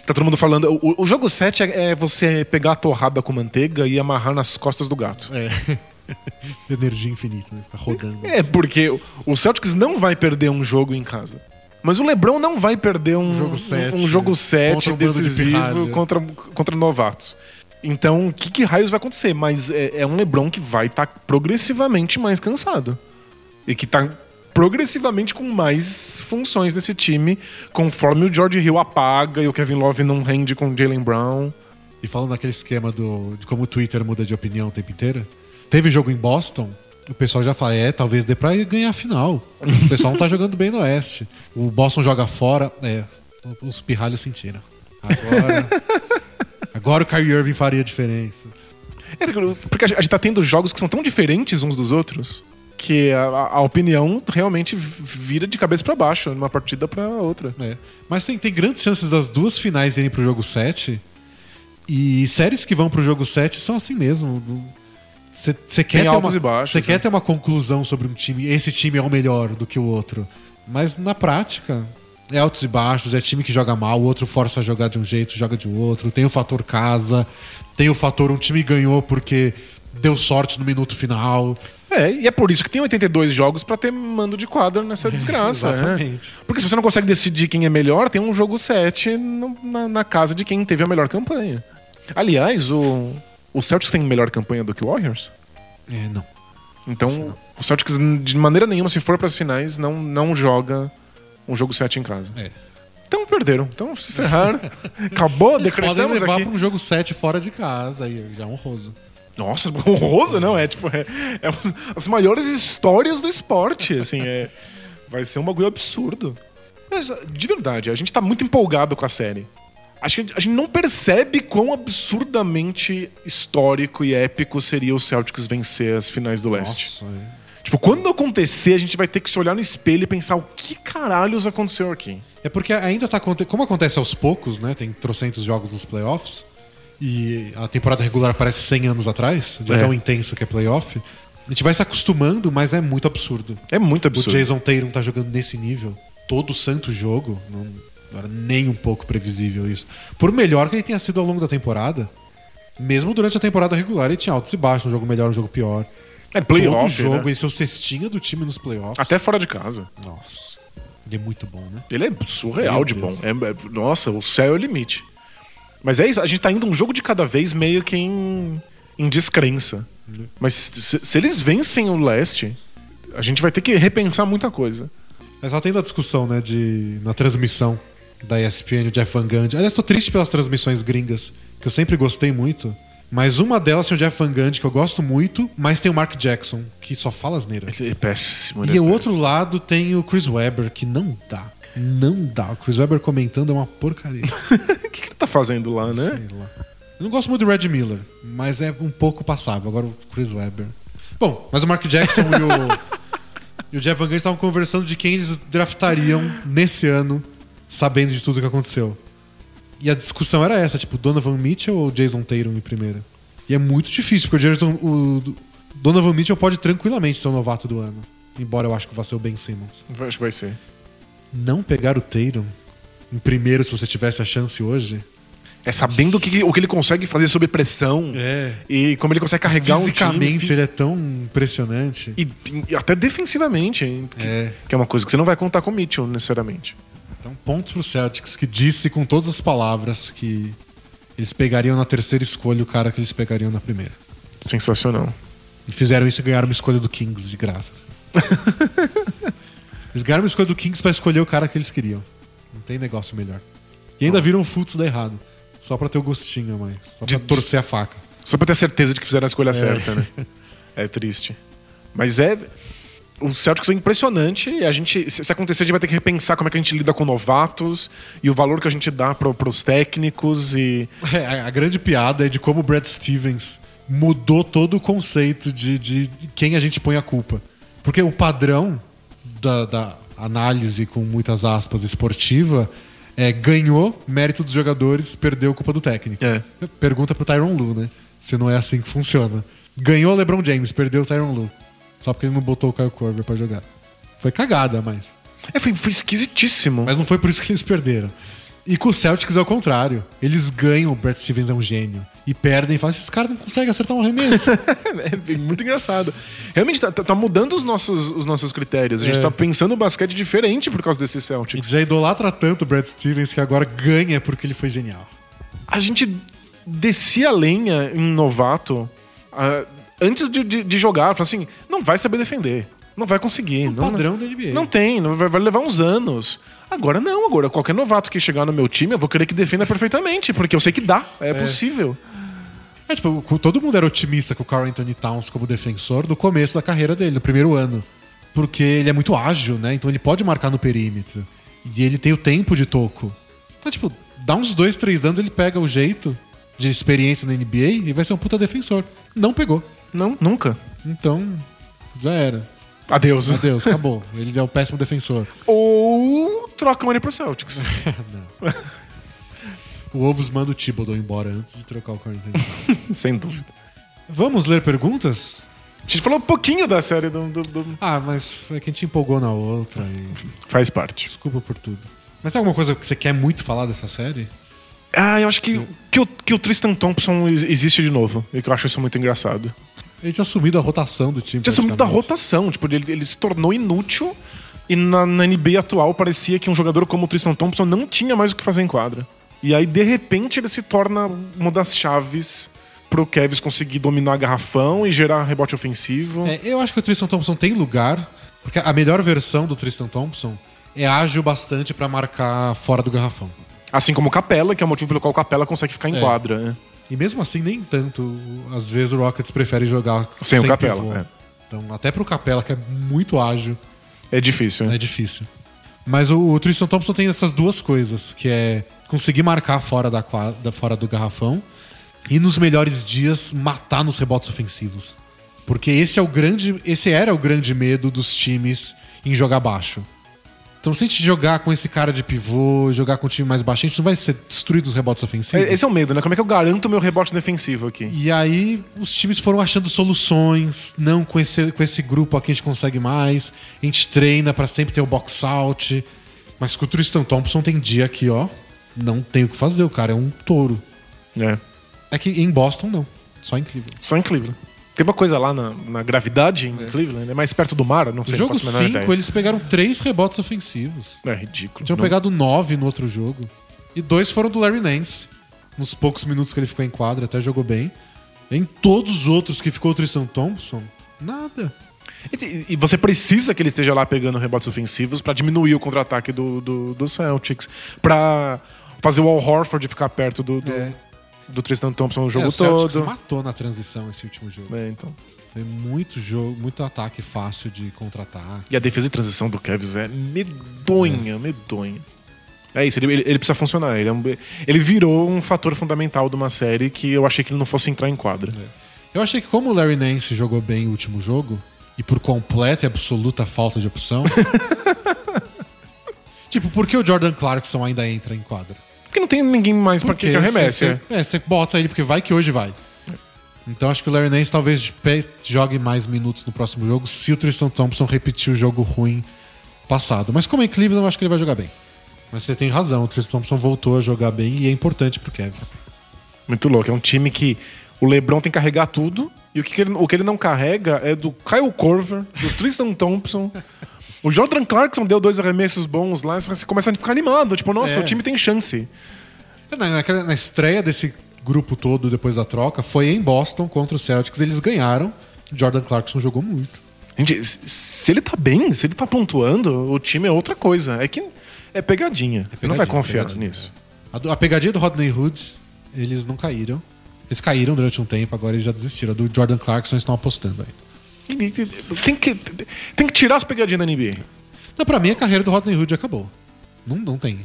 tá todo mundo falando... O, o jogo sete é, é você pegar a torrada com manteiga e amarrar nas costas do gato. É. Energia infinita, né? Tá rodando. É, porque o Celtics não vai perder um jogo em casa. Mas o LeBron não vai perder um jogo sete, um jogo sete decisivo contra, contra novatos. Então, o que, que raios vai acontecer? Mas é, é um LeBron que vai estar tá progressivamente mais cansado. E que tá progressivamente com mais funções desse time, conforme o George Hill apaga e o Kevin Love não rende com o Jaylen Brown. E falando daquele esquema do, de como o Twitter muda de opinião o tempo inteiro, teve jogo em Boston... O pessoal já fala, é, talvez dê pra ganhar a final. O pessoal não tá jogando bem no Oeste. O Boston joga fora, é, os pirralhos sentiram. Agora, agora o Kyrie Irving faria diferença. É, porque a gente tá tendo jogos que são tão diferentes uns dos outros que a, a opinião realmente vira de cabeça pra baixo, de uma partida pra outra. É. Mas tem, tem grandes chances das duas finais irem pro jogo sete. E séries que vão pro jogo sete são assim mesmo. Você quer, né? quer ter uma conclusão sobre um time, esse time é o melhor do que o outro. Mas na prática, é altos e baixos, é time que joga mal, o outro força a jogar de um jeito, joga de outro. Tem o fator casa, tem o fator um time ganhou porque deu sorte no minuto final. É, e é por isso que tem oitenta e dois jogos pra ter mando de quadra nessa desgraça. É, exatamente. É. Porque se você não consegue decidir quem é melhor, tem um jogo sete na, na casa de quem teve a melhor campanha. Aliás, o... O Celtics tem melhor campanha do que o Warriors? É, não. Então, não. O Celtics, de maneira nenhuma, se for para as finais, não, não joga um jogo sete em casa. É. Então, perderam. Então, se ferraram. Acabou, eles decretamos podem levar para um jogo sete fora de casa. Aí já é honroso. Nossa, honroso? Não, é tipo... É, é uma, as maiores histórias do esporte, assim. É, vai ser um bagulho absurdo. Mas, de verdade, a gente tá muito empolgado com a série. Acho que a gente não percebe quão absurdamente histórico e épico seria o Celtics vencer as finais do Leste. Nossa, é. Tipo, quando acontecer, a gente vai ter que se olhar no espelho e pensar o que caralhos aconteceu aqui. É porque ainda tá acontecendo... Como acontece aos poucos, né? Tem trezentos jogos nos playoffs e a temporada regular parece cem anos atrás, de é. tão intenso que é playoff. A gente vai se acostumando, mas é muito absurdo. É muito absurdo. O Jayson Tatum tá jogando nesse nível. Todo santo jogo... Não... Agora, nem um pouco previsível isso. Por melhor que ele tenha sido ao longo da temporada, mesmo durante a temporada regular, ele tinha altos e baixos, um jogo melhor, um jogo pior. É playoff, todo jogo, né? Esse é o cestinha do time nos playoffs. Até fora de casa. Nossa. Ele é muito bom, né? Ele é surreal Meu de Deus. bom. É, é, nossa, o céu é o limite. Mas é isso, a gente tá indo um jogo de cada vez meio que em, em descrença. Uhum. Mas se, se eles vencem o Leste, a gente vai ter que repensar muita coisa. Mas só tem da discussão, né, de, na transmissão da E S P N, o Jeff Van Gundy. Aliás, tô triste pelas transmissões gringas, que eu sempre gostei muito. Mas uma delas tem o Jeff Van Gundy, que eu gosto muito, mas tem o Mark Jackson, que só fala asneira. Ele é péssimo. Ele e é o péssimo. Outro lado tem o Chris Webber, que não dá. Não dá. O Chris Webber comentando é uma porcaria. O que, que ele tá fazendo lá, né? Sei lá. Eu não gosto muito do Red Miller, mas é um pouco passável. Agora o Chris Webber. Bom, mas o Mark Jackson e o... E o Jeff Van Gundy estavam conversando de quem eles draftariam nesse ano, sabendo de tudo que aconteceu. E a discussão era essa, tipo, Donovan Mitchell ou Jayson Tatum em primeira? E é muito difícil, porque o, Jason, o Donovan Mitchell pode tranquilamente ser o novato do ano. Embora eu acho que vai ser o Ben Simmons. Eu acho que vai ser. Não pegar o Tatum em primeiro, se você tivesse a chance hoje... É sabendo o que, o que ele consegue fazer sob pressão. É. E como ele consegue carregar um time. Fisicamente ele é tão impressionante. E, e até defensivamente. Que é. que é uma coisa que você não vai contar com o Mitchell, necessariamente. Então, pontos pro Celtics, que disse com todas as palavras que eles pegariam na terceira escolha o cara que eles pegariam na primeira. Sensacional. E fizeram isso e ganharam uma escolha do Kings de graça. Assim. Eles ganharam uma escolha do Kings pra escolher o cara que eles queriam. Não tem negócio melhor. E ainda viram o Futs dar errado. Só pra ter o gostinho, mãe. Só pra de, torcer a faca. Só pra ter certeza de que fizeram a escolha é. certa, né? É triste. Mas é... O Celtics é impressionante. E a gente... Se acontecer, a gente vai ter que repensar como é que a gente lida com novatos. E o valor que a gente dá pro, pros técnicos. E... É, a grande piada é de como o Brad Stevens mudou todo o conceito de, de quem a gente põe a culpa. Porque o padrão da, da análise, com muitas aspas, esportiva... É, ganhou mérito dos jogadores, perdeu culpa do técnico. É. Pergunta pro Tyronn Lue, né? Se não é assim que funciona. Ganhou o LeBron James, perdeu o Tyronn Lue. Só porque ele não botou o Kyle Korver pra jogar. Foi cagada, mas... É, foi, foi esquisitíssimo. Mas não foi por isso que eles perderam. E com o Celtics é o contrário. Eles ganham, o Brad Stevens é um gênio. E perdem e falam, esses caras não conseguem acertar um arremesso. É muito engraçado. Realmente tá, tá mudando os nossos, os nossos critérios. A gente é. tá pensando o basquete diferente por causa desse Celtics. E já idolatra tanto o Brad Stevens que agora ganha porque ele foi genial. A gente descia a lenha em um novato uh, antes de, de, de jogar. Fala assim, não vai saber defender. Não vai conseguir. O não, padrão da N B A. Não tem, não vai, vai levar uns anos. Agora não, agora qualquer novato que chegar no meu time, eu vou querer que defenda perfeitamente, porque eu sei que dá, é, é. possível. É, tipo, todo mundo era otimista com o Karl Anthony Towns como defensor no começo da carreira dele, no primeiro ano. Porque ele é muito ágil, né? Então ele pode marcar no perímetro. E ele tem o tempo de toco. Então, tipo, dá uns dois, três anos, ele pega o jeito de experiência na N B A e vai ser um puta defensor. Não pegou. Não, nunca. Então, já era. Adeus. Adeus, acabou. Ele é um péssimo defensor. Ou trocam ele pro Celtics. Não. O Wolves manda o Thibodeau embora antes de trocar o Carlton. Sem dúvida. Vamos ler perguntas? A gente falou um pouquinho da série do... do, do... Ah, mas é que a gente empolgou na outra. E... Faz parte. Desculpa por tudo. Mas tem alguma coisa que você quer muito falar dessa série? Ah, eu acho que, eu... que, o, que o Tristan Thompson existe de novo. E que eu acho isso muito engraçado. Ele tinha assumido a rotação do time. Ele tinha assumido da rotação. Tipo, ele, ele se tornou inútil. E na, na N B A atual parecia que um jogador como o Tristan Thompson não tinha mais o que fazer em quadra. E aí, de repente, ele se torna uma das chaves pro Cavs conseguir dominar garrafão e gerar rebote ofensivo. É, eu acho que o Tristan Thompson tem lugar. Porque a melhor versão do Tristan Thompson é ágil bastante pra marcar fora do garrafão. Assim como o Capela, que é o motivo pelo qual o Capela consegue ficar em é. quadra, né? E mesmo assim, nem tanto. Às vezes o Rockets prefere jogar sem, sem o Capela. É. Então, até pro Capela, que é muito ágil... É difícil. É difícil. Mas o, o Tristan Thompson tem essas duas coisas, que é conseguir marcar fora, da quadra, fora do garrafão e, nos melhores dias, matar nos rebotes ofensivos. Porque esse, é o grande, esse era o grande medo dos times em jogar baixo. Então, se a gente jogar com esse cara de pivô, jogar com o time mais baixo, a gente não vai ser destruído dos rebotes ofensivos. Esse é o medo, né? Como é que eu garanto o meu rebote defensivo aqui? E aí, os times foram achando soluções. Não, com esse, com esse grupo aqui a gente consegue mais. A gente treina pra sempre ter o box out. Mas com o Tristan Thompson tem dia aqui, ó. Não tem o que fazer, o cara é um touro. É. É que em Boston, não. Só em Cleveland. Só em Cleveland. Tem uma coisa lá na, na gravidade em é. Cleveland, é mais perto do mar, não sei. No jogo cinco, eles pegaram três rebotes ofensivos. É ridículo. Tinham não. pegado nove no outro jogo. E dois foram do Larry Nance. Nos poucos minutos que ele ficou em quadra, até jogou bem. Em todos os outros que ficou o Tristan Thompson, nada. E, e você precisa que ele esteja lá pegando rebotes ofensivos pra diminuir o contra-ataque do, do, do Celtics. Pra... fazer o Al Horford ficar perto do, do, é. do Tristan Thompson o jogo é, o Celtics todo. O Celtics matou na transição esse último jogo. É, então. Foi muito jogo, muito ataque fácil de contra-ataque. E a defesa de transição do Cavs é medonha, é. medonha. É isso, ele, ele, ele precisa funcionar. Ele, é um, ele virou um fator fundamental de uma série que eu achei que ele não fosse entrar em quadra. É. Eu achei que como o Larry Nance jogou bem o último jogo, e por completa e absoluta falta de opção. Tipo, por que o Jordan Clarkson ainda entra em quadra? Porque não tem ninguém mais pra que arremesse. Cê, é, você bota ele porque vai que hoje vai. Então acho que o Larry Nance talvez jogue mais minutos no próximo jogo se o Tristan Thompson repetir o jogo ruim passado. Mas como é em Cleveland, eu acho que ele vai jogar bem. Mas você tem razão, o Tristan Thompson voltou a jogar bem e é importante pro Cavs. Muito louco, é um time que o LeBron tem que carregar tudo e o que ele, o que ele não carrega é do Kyle Korver, do Tristan Thompson... O Jordan Clarkson deu dois arremessos bons lá, você começa a ficar animado. Tipo, nossa, é. o time tem chance. Na, na, na estreia desse grupo todo, depois da troca, foi em Boston contra o Celtics. Eles ganharam. Jordan Clarkson jogou muito. Gente, se ele tá bem, se ele tá pontuando, o time é outra coisa. É que é pegadinha. É pegadinha. Ele não vai confiar pegadinha. nisso. A, a pegadinha do Rodney Hood, eles não caíram. Eles caíram durante um tempo, agora eles já desistiram. A do Jordan Clarkson eles estão apostando aí. Tem que, tem que tirar as pegadinhas da N B A. Não, pra mim a carreira do Rodney Hood acabou. Não, não tem.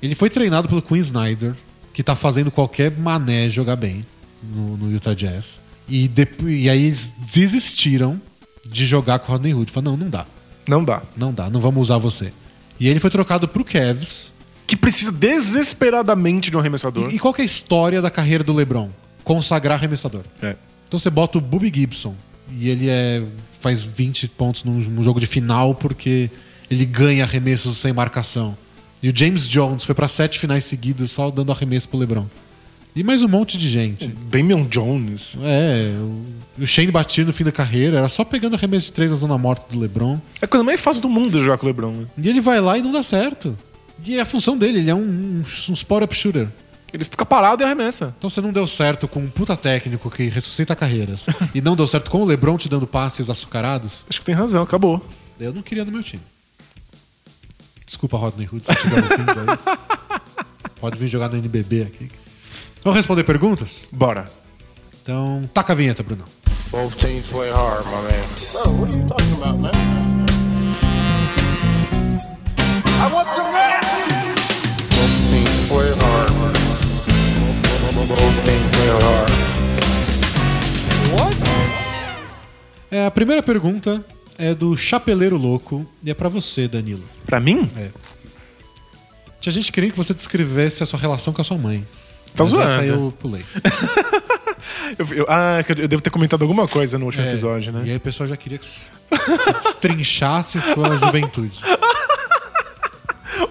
Ele foi treinado pelo Quinn Snyder, que tá fazendo qualquer mané jogar bem no, no Utah Jazz. E, de, e aí eles desistiram de jogar com o Rodney Hood. Falaram, não, não dá. Não dá. Não dá, não vamos usar você. E ele foi trocado pro Cavs. Que precisa desesperadamente de um arremessador. E, e qual que é a história da carreira do LeBron? Consagrar arremessador. É. Então você bota o Booby Gibson. E ele é, faz vinte pontos num jogo de final porque ele ganha arremessos sem marcação. E o James Jones foi para sete finais seguidas só dando arremesso pro LeBron. E mais um monte de gente. O Damian Jones. É, o, o Shane batia no fim da carreira, era só pegando arremesso de três na zona morta do LeBron. É a coisa mais fácil do mundo jogar com o LeBron. Né? E ele vai lá e não dá certo. E é a função dele, ele é um, um, um spot-up shooter. Ele fica parado e arremessa. Então você não deu certo com um puta técnico que ressuscita carreiras e não deu certo com o LeBron te dando passes açucarados? Acho que tem razão, acabou. Eu não queria no meu time. Desculpa, Rodney Hood, se chegar no fim daí. Pode vir jogar no N B B aqui. Vamos responder perguntas? Bora. Então, taca a vinheta, Bruno. Both teams play hard, my man. Oh, what are you talking about, man? I want some rest! Both teams play hard, man. É, a primeira pergunta é do Chapeleiro Louco e é pra você, Danilo. Pra mim? É. Tinha gente querendo que você descrevesse a sua relação com a sua mãe. Tá zoando. Mas essa aí eu pulei. eu, eu, ah, eu devo ter comentado alguma coisa no último é, episódio, né? E aí o pessoal já queria que você destrinchasse sua juventude.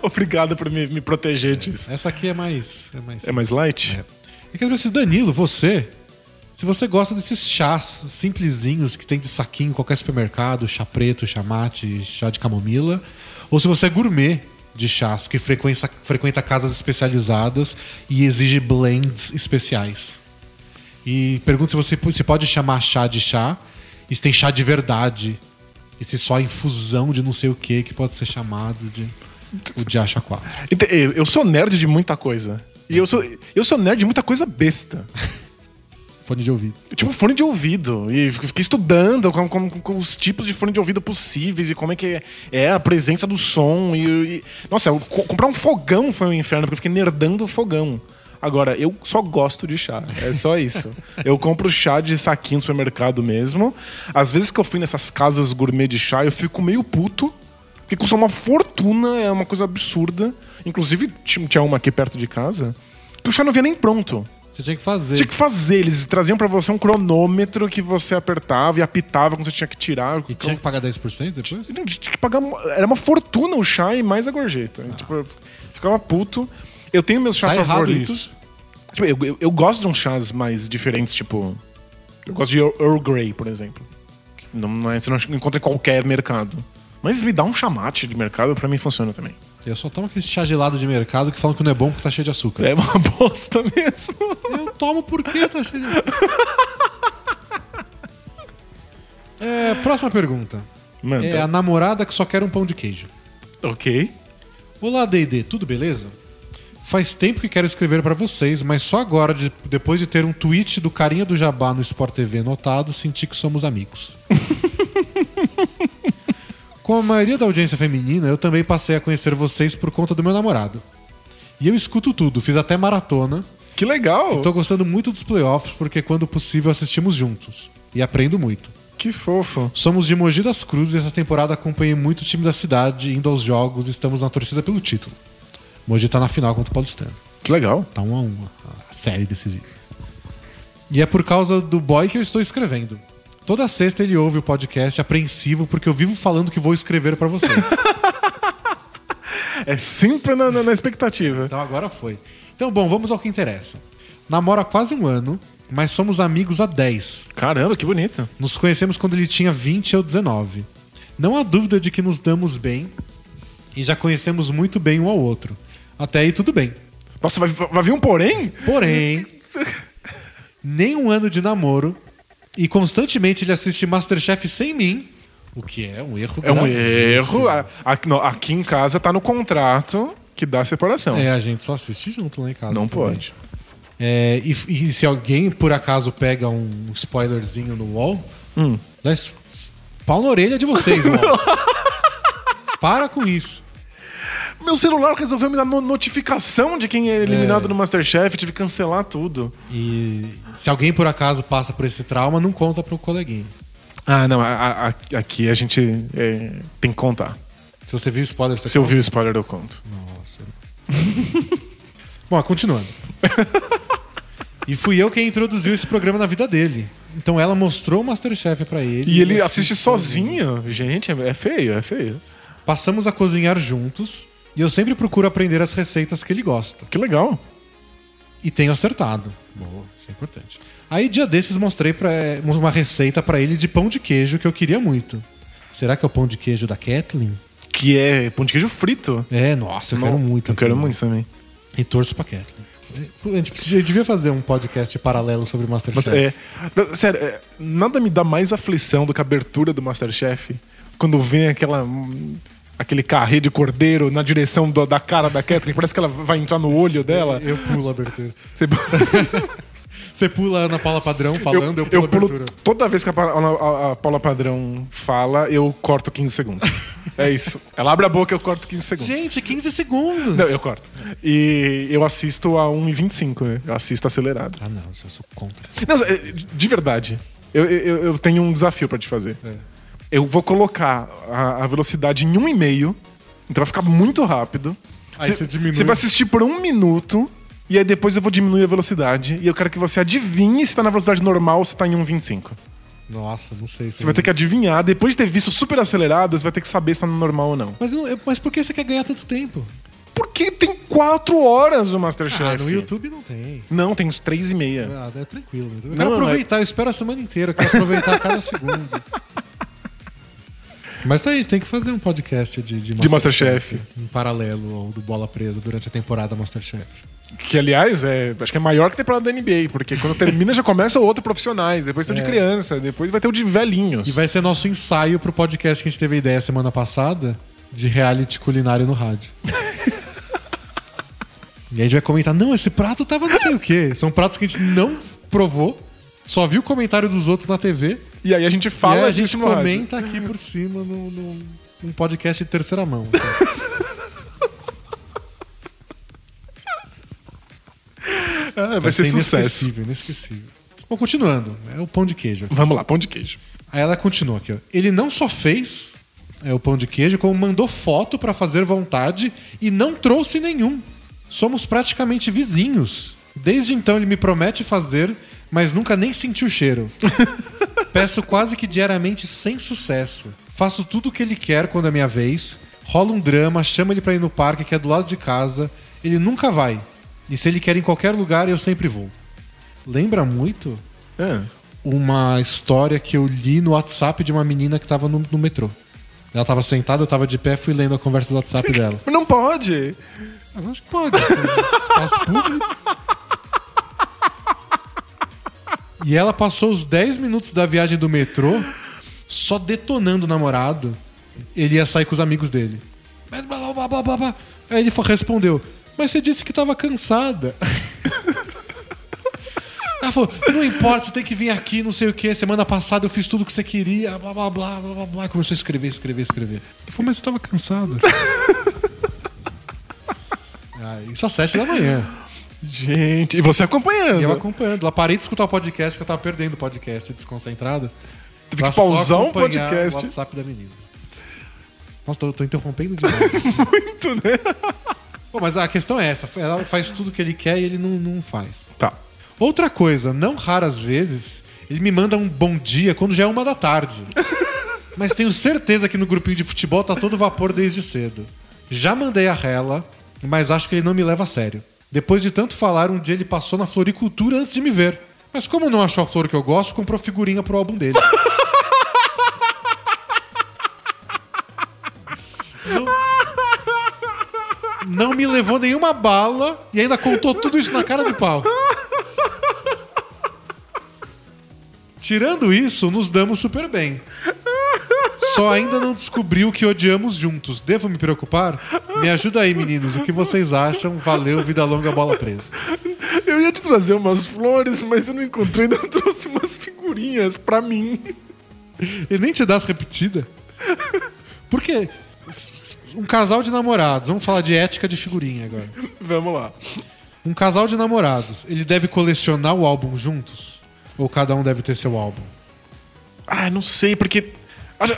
Obrigado por me, me proteger é, disso. Essa aqui é mais... É mais, é mais light? É. É que às vezes, Danilo, você, se você gosta desses chás simplesinhos que tem de saquinho em qualquer supermercado, chá preto, chá mate, chá de camomila, ou se você é gourmet de chás que frequenta, frequenta casas especializadas e exige blends especiais. E pergunta se você se pode chamar chá de chá, e se tem chá de verdade, e se só é infusão de não sei o que que pode ser chamado de o de acha quatro. Eu sou nerd de muita coisa. E eu sou, eu sou nerd de muita coisa besta. Fone de ouvido. Tipo, fone de ouvido. E fiquei estudando com, com, com os tipos de fone de ouvido possíveis e como é que é a presença do som. E, e... Nossa, eu, comprar um fogão foi um inferno, porque eu fiquei nerdando o fogão. Agora, eu só gosto de chá. É só isso. Eu compro chá de saquinho no supermercado mesmo. Às vezes que eu fui nessas casas gourmet de chá, eu fico meio puto. Porque custa uma fortuna, é uma coisa absurda. Inclusive, tinha uma aqui perto de casa que o chá não vinha nem pronto. Você tinha que fazer. Tinha que fazer. Eles traziam pra você um cronômetro que você apertava e apitava quando você tinha que tirar. E tinha que pagar dez por cento depois? Não, tinha que pagar... Era uma fortuna o chá e mais a gorjeta. Ah. Tipo, eu ficava puto. Eu tenho meus chás tá favoritos. Tipo, eu, eu, eu gosto de uns chás mais diferentes, tipo... Eu gosto de Earl Grey, por exemplo. Não, não, você não encontra em qualquer mercado. Mas me dá um chá mate de mercado, pra mim funciona também. Eu só tomo aquele chá gelado de mercado que falam que não é bom porque tá cheio de açúcar. É uma bosta mesmo. Eu tomo porque tá cheio de açúcar. É, próxima pergunta. Manda. É a namorada que só quer um pão de queijo. Ok. Olá, D e D, tudo beleza? Faz tempo que quero escrever pra vocês, mas só agora, de, depois de ter um tweet do carinha do Jabá no Sport T V notado, senti que somos amigos. Com a maioria da audiência feminina, eu também passei a conhecer vocês por conta do meu namorado. E eu escuto tudo, fiz até maratona. Que legal! E tô gostando muito dos playoffs, porque quando possível assistimos juntos. E aprendo muito. Que fofo. Somos de Mogi das Cruzes e essa temporada acompanhei muito o time da cidade, indo aos jogos, estamos na torcida pelo título. Mogi tá na final contra o Paulistano. Que legal. Tá um a um, a série decisiva. E é por causa do boy que eu estou escrevendo. Toda sexta ele ouve o podcast apreensivo porque eu vivo falando que vou escrever pra vocês. É sempre na, na, na expectativa. Então agora foi. Então, bom, vamos ao que interessa. Namoro há quase um ano, mas somos amigos há dez. Caramba, que bonito. Nos conhecemos quando ele tinha vinte e eu dezenove. Não há dúvida de que nos damos bem e já conhecemos muito bem um ao outro. Até aí tudo bem. Nossa, vai, vai vir um porém? Porém, nem um ano de namoro e constantemente ele assiste MasterChef sem mim. O que é um erro É um erro. A, a, não, aqui em casa tá no contrato que dá separação. É, a gente só assiste junto lá em casa. Não também. Pode. É, e, e se alguém, por acaso, pega um spoilerzinho no U O L, hum. dá es... pau na orelha de vocês, U O L. Para com isso. Meu celular resolveu me dar notificação de quem é eliminado é. no MasterChef. Tive que cancelar tudo. E se alguém, por acaso, passa por esse trauma, não conta pro coleguinha. Ah, não. A, a, aqui a gente é, tem que contar. Se você viu o spoiler, você Se conta. eu vi o spoiler, eu conto. Nossa. Bom, continuando. E fui eu quem introduziu esse programa na vida dele. Então ela mostrou o MasterChef pra ele. E ele, ele assiste, assiste sozinho. sozinho. Gente, é feio, é feio. Passamos a cozinhar juntos e eu sempre procuro aprender as receitas que ele gosta. Que legal. E tenho acertado. Boa, isso é importante. Aí dia desses mostrei pra, uma receita pra ele de pão de queijo que eu queria muito. Será que é o pão de queijo da Kathleen? Que é pão de queijo frito. É, nossa, eu Não, quero muito. Eu aqui, quero muito né? também. E torço pra Kathleen. A gente, a gente devia fazer um podcast paralelo sobre o MasterChef. É, sério, é, nada me dá mais aflição do que a abertura do MasterChef. Quando vem aquela, aquele carrê de cordeiro na direção do, da cara da Kathleen, parece que ela vai entrar no olho dela. Eu, eu pulo a abertura. Você... Você pula a Ana Paula Padrão falando, eu, eu pulo eu a abertura. Pulo, toda vez que a, a, a Paula Padrão fala, eu corto quinze segundos. É isso. Ela abre a boca, eu corto quinze segundos. Gente, quinze segundos! Não, eu corto. E eu assisto a um e vinte e cinco, né? Eu assisto acelerado. Ah, não. Eu sou contra. Não, de verdade. Eu, eu, eu tenho um desafio pra te fazer. É. Eu vou colocar a, a velocidade em um e meio. Então vai ficar muito rápido. Aí você diminui. Você vai assistir por um minuto... E aí depois eu vou diminuir a velocidade e eu quero que você adivinhe se tá na velocidade normal ou se tá em um vírgula vinte e cinco. Nossa, não sei. Se você vai ter que adivinhar. Depois de ter visto super acelerado, você vai ter que saber se tá no normal ou não. Mas, mas por que você quer ganhar tanto tempo? Porque tem quatro horas o MasterChef. Ah, no YouTube não tem. Não, tem uns três e meia. Ah, é tranquilo. Eu quero não, aproveitar, mas... eu espero a semana inteira. Eu quero aproveitar cada segundo. Mas tá aí, tem que fazer um podcast de, de, de MasterChef. MasterChef. Em paralelo ao do Bola Presa durante a temporada MasterChef. Que, aliás, é, acho que é maior que a temporada da N B A, porque quando termina já começa o outro profissionais, depois tem o é. de criança, depois vai ter o de velhinhos. E vai ser nosso ensaio pro podcast que a gente teve a ideia semana passada de reality culinário no rádio. E aí a gente vai comentar, não, esse prato tava não sei o quê. São pratos que a gente não provou, só viu o comentário dos outros na T V. E aí a gente fala, e a gente comenta rádio. Aqui por cima num no, no, um podcast de terceira mão. Então. Ah, vai, vai ser, ser sucesso. Inesquecível, inesquecível. Bom, continuando. É o pão de queijo. Vamos lá, pão de queijo. Aí ela continua aqui, ó. Ele não só fez é, o pão de queijo, como mandou foto pra fazer vontade e não trouxe nenhum. Somos praticamente vizinhos. Desde então ele me promete fazer, mas nunca nem senti o cheiro. Peço quase que diariamente sem sucesso. Faço tudo o que ele quer quando é minha vez. Rola um drama, chama ele pra ir no parque que é do lado de casa. Ele nunca vai. E se ele quer ir em qualquer lugar, eu sempre vou. Lembra muito é. uma história que eu li no WhatsApp de uma menina que tava no, no metrô. Ela tava sentada, eu tava de pé, fui lendo a conversa do WhatsApp dela. Mas não pode! Eu acho que pode. Espaço público. E ela passou os dez minutos da viagem do metrô só detonando o namorado. Ele ia sair com os amigos dele. Mas blá, blá, blá, blá, blá. Aí ele respondeu... Mas você disse que tava cansada. Ela falou, não importa, você tem que vir aqui, não sei o que. Semana passada eu fiz tudo o que você queria, blá, blá, blá, blá, blá. E começou a escrever, escrever, escrever. Eu falei, mas você tava cansada. Ah, isso às sete da manhã. Gente, e você acompanhando. E eu acompanhando. Lá parei de escutar o podcast, que eu tava perdendo o podcast desconcentrado. Teve pra que pausar um podcast. O WhatsApp da menina. Nossa, tô, tô interrompendo demais. Muito, né? Pô, mas a questão é essa. Ela faz tudo que ele quer e ele não, não faz. Tá. Outra coisa, não raras vezes, ele me manda um bom dia quando já é uma da tarde. Mas tenho certeza que no grupinho de futebol tá todo vapor desde cedo. Já mandei a rela, mas acho que ele não me leva a sério. Depois de tanto falar, um dia ele passou na floricultura antes de me ver. Mas como não achou a flor que eu gosto, comprou figurinha pro álbum dele. Não, não me levou nenhuma bala e ainda contou tudo isso na cara de pau. Tirando isso, nos damos super bem. Só ainda não descobri o que odiamos juntos. Devo me preocupar? Me ajuda aí, meninos. O que vocês acham? Valeu, vida longa, bola presa. Eu ia te trazer umas flores, mas eu não encontrei. Ainda trouxe umas figurinhas pra mim. Ele nem te dá as repetidas? Porque um casal de namorados... Vamos falar de ética de figurinha agora. Vamos lá. Um casal de namorados, ele deve colecionar o álbum juntos? Ou cada um deve ter seu álbum? Ah, não sei, porque... Acho,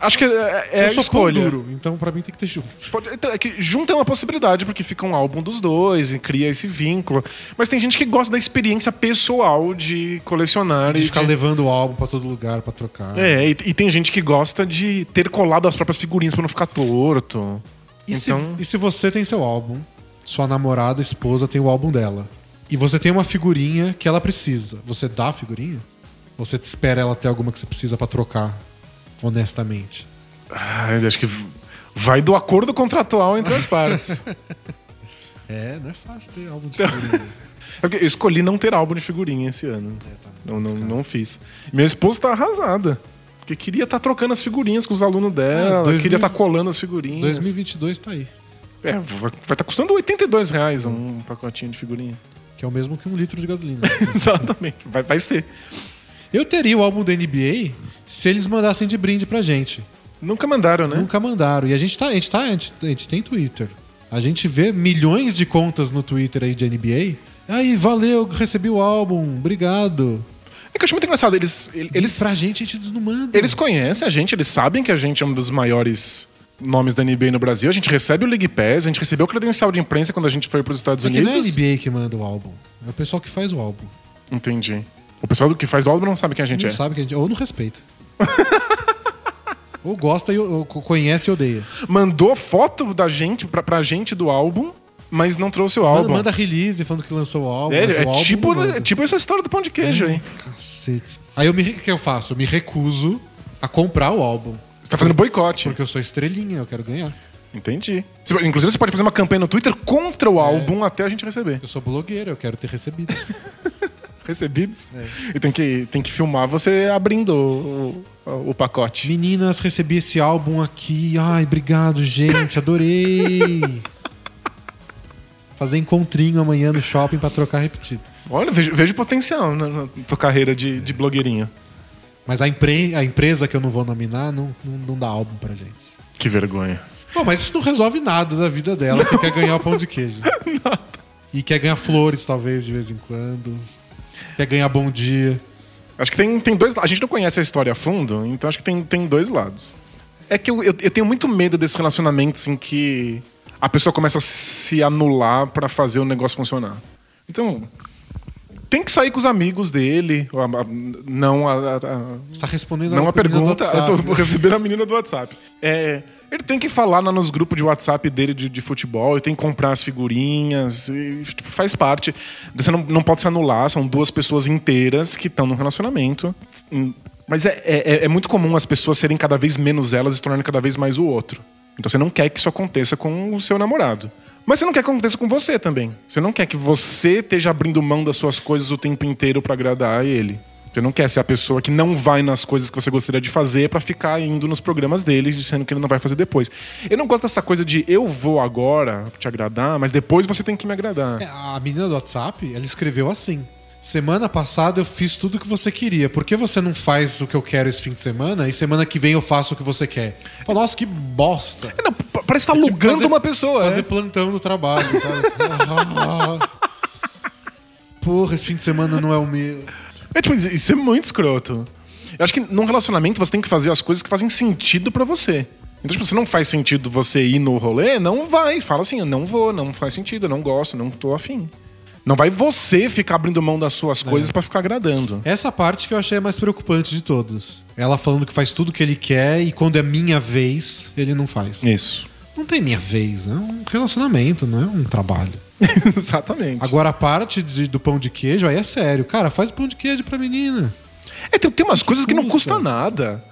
acho que é, é eu sou escolha. Duro, então pra mim tem que ter junto. Pode, então, é que junto é uma possibilidade, porque fica um álbum dos dois e cria esse vínculo. Mas tem gente que gosta da experiência pessoal de colecionar. De e ficar de... levando o álbum pra todo lugar, pra trocar. É, e, e tem gente que gosta de ter colado as próprias figurinhas pra não ficar torto. E, então... se, e se você tem seu álbum, sua namorada, esposa tem o álbum dela, e você tem uma figurinha que ela precisa, você dá a figurinha? Ou você te espera ela ter alguma que você precisa pra trocar? Honestamente. Ah, eu acho que vai do acordo contratual entre as partes. É, não é fácil ter álbum de figurinha. Eu escolhi não ter álbum de figurinha esse ano. É, tá não, não, não fiz. Minha esposa tá arrasada. Porque queria estar tá trocando as figurinhas com os alunos dela. É, dois queria estar mil... tá colando as figurinhas. dois mil e vinte e dois tá aí. É, vai estar tá custando oitenta e dois reais hum. um pacotinho de figurinha. Que é o mesmo que um litro de gasolina. Exatamente. Vai, vai ser. Eu teria o álbum da N B A se eles mandassem de brinde pra gente. Nunca mandaram, né? Nunca mandaram. E a gente tá, a gente tá, a gente, a gente tem Twitter. A gente vê milhões de contas no Twitter aí de N B A. Aí, valeu, recebi o álbum, obrigado. É que eu acho muito engraçado. Eles, eles, pra gente, a gente não manda. Eles conhecem a gente, eles sabem que a gente é um dos maiores nomes da N B A no Brasil. A gente recebe o League Pass, a gente recebeu o credencial de imprensa quando a gente foi pros Estados é Unidos. Não é a N B A que manda o álbum. É o pessoal que faz o álbum. Entendi. O pessoal que faz o álbum não sabe quem a gente não é. Não sabe quem a gente é. Ou não respeita. Ou gosta, e ou conhece e odeia. Mandou foto da gente, pra, pra gente do álbum, mas não trouxe o álbum. Manda, manda release falando que lançou o álbum. É, é, o álbum tipo, é tipo essa história do pão de queijo é, aí. Cacete. Aí eu me, o que eu faço? Eu me recuso a comprar o álbum. Você tá fazendo boicote. Porque eu sou estrelinha, eu quero ganhar. Entendi. Você, inclusive você pode fazer uma campanha no Twitter contra o é. álbum até a gente receber. Eu sou blogueiro, eu quero ter recebido. Recebidos. É. E tem que, tem que filmar você abrindo o, o, o pacote. Meninas, recebi esse álbum aqui. Ai, obrigado, gente. Adorei. Fazer encontrinho amanhã no shopping pra trocar repetido. Olha, vejo, vejo potencial na, na tua carreira de, é. de blogueirinha. Mas a, impre, a empresa que eu não vou nominar não, não, não dá álbum pra gente. Que vergonha. Bom, mas isso não resolve nada da vida dela, que quer ganhar o pão de queijo. Nada. E quer ganhar flores, talvez, de vez em quando. Quer ganhar bom dia. Acho que tem, tem dois lados. A gente não conhece a história a fundo, então acho que tem, tem dois lados. É que eu, eu, eu tenho muito medo desses relacionamentos em que a pessoa começa a se anular pra fazer o negócio funcionar. Então, tem que sair com os amigos dele. A, a, não a, a, Você tá respondendo não a, a pergunta. Eu tô recebendo a menina do WhatsApp. É, ele tem que falar nos grupos de WhatsApp dele de, de futebol, ele tem que comprar as figurinhas, e, tipo, faz parte. Você não, não pode se anular, são duas pessoas inteiras que estão num relacionamento. Mas é, é, é muito comum as pessoas serem cada vez menos elas e se tornarem cada vez mais o outro. Então você não quer que isso aconteça com o seu namorado. Mas você não quer que aconteça com você também. Você não quer que você esteja abrindo mão das suas coisas o tempo inteiro pra agradar a ele. Você não quer ser a pessoa que não vai nas coisas que você gostaria de fazer pra ficar indo nos programas dele, dizendo que ele não vai fazer depois. Eu não gosto dessa coisa de eu vou agora te agradar, mas depois você tem que me agradar. É, a menina do WhatsApp, ela escreveu assim: semana passada eu fiz tudo o que você queria. Por que você não faz o que eu quero esse fim de semana? E semana que vem eu faço o que você quer. Pô, nossa, que bosta. É, não, parece estar tá é, tipo, alugando fazer, uma pessoa. Fazer é? plantão no trabalho, sabe? Porra, esse fim de semana não é o meu. É, tipo, isso é muito escroto. Eu acho que num relacionamento você tem que fazer as coisas que fazem sentido pra você. Então, tipo, se não faz sentido você ir no rolê, não vai. Fala assim, eu não vou, não faz sentido, eu não gosto, não tô afim. Não vai você ficar abrindo mão das suas coisas é. pra ficar agradando. Essa parte que eu achei a mais preocupante de todas. Ela falando que faz tudo que ele quer e quando é minha vez, ele não faz. Isso. Não tem minha vez, é um relacionamento, não é um trabalho. Exatamente. Agora a parte de, do pão de queijo, aí é sério. Cara, faz o pão de queijo pra menina. É, tem, tem umas que coisas custa. que não custa nada.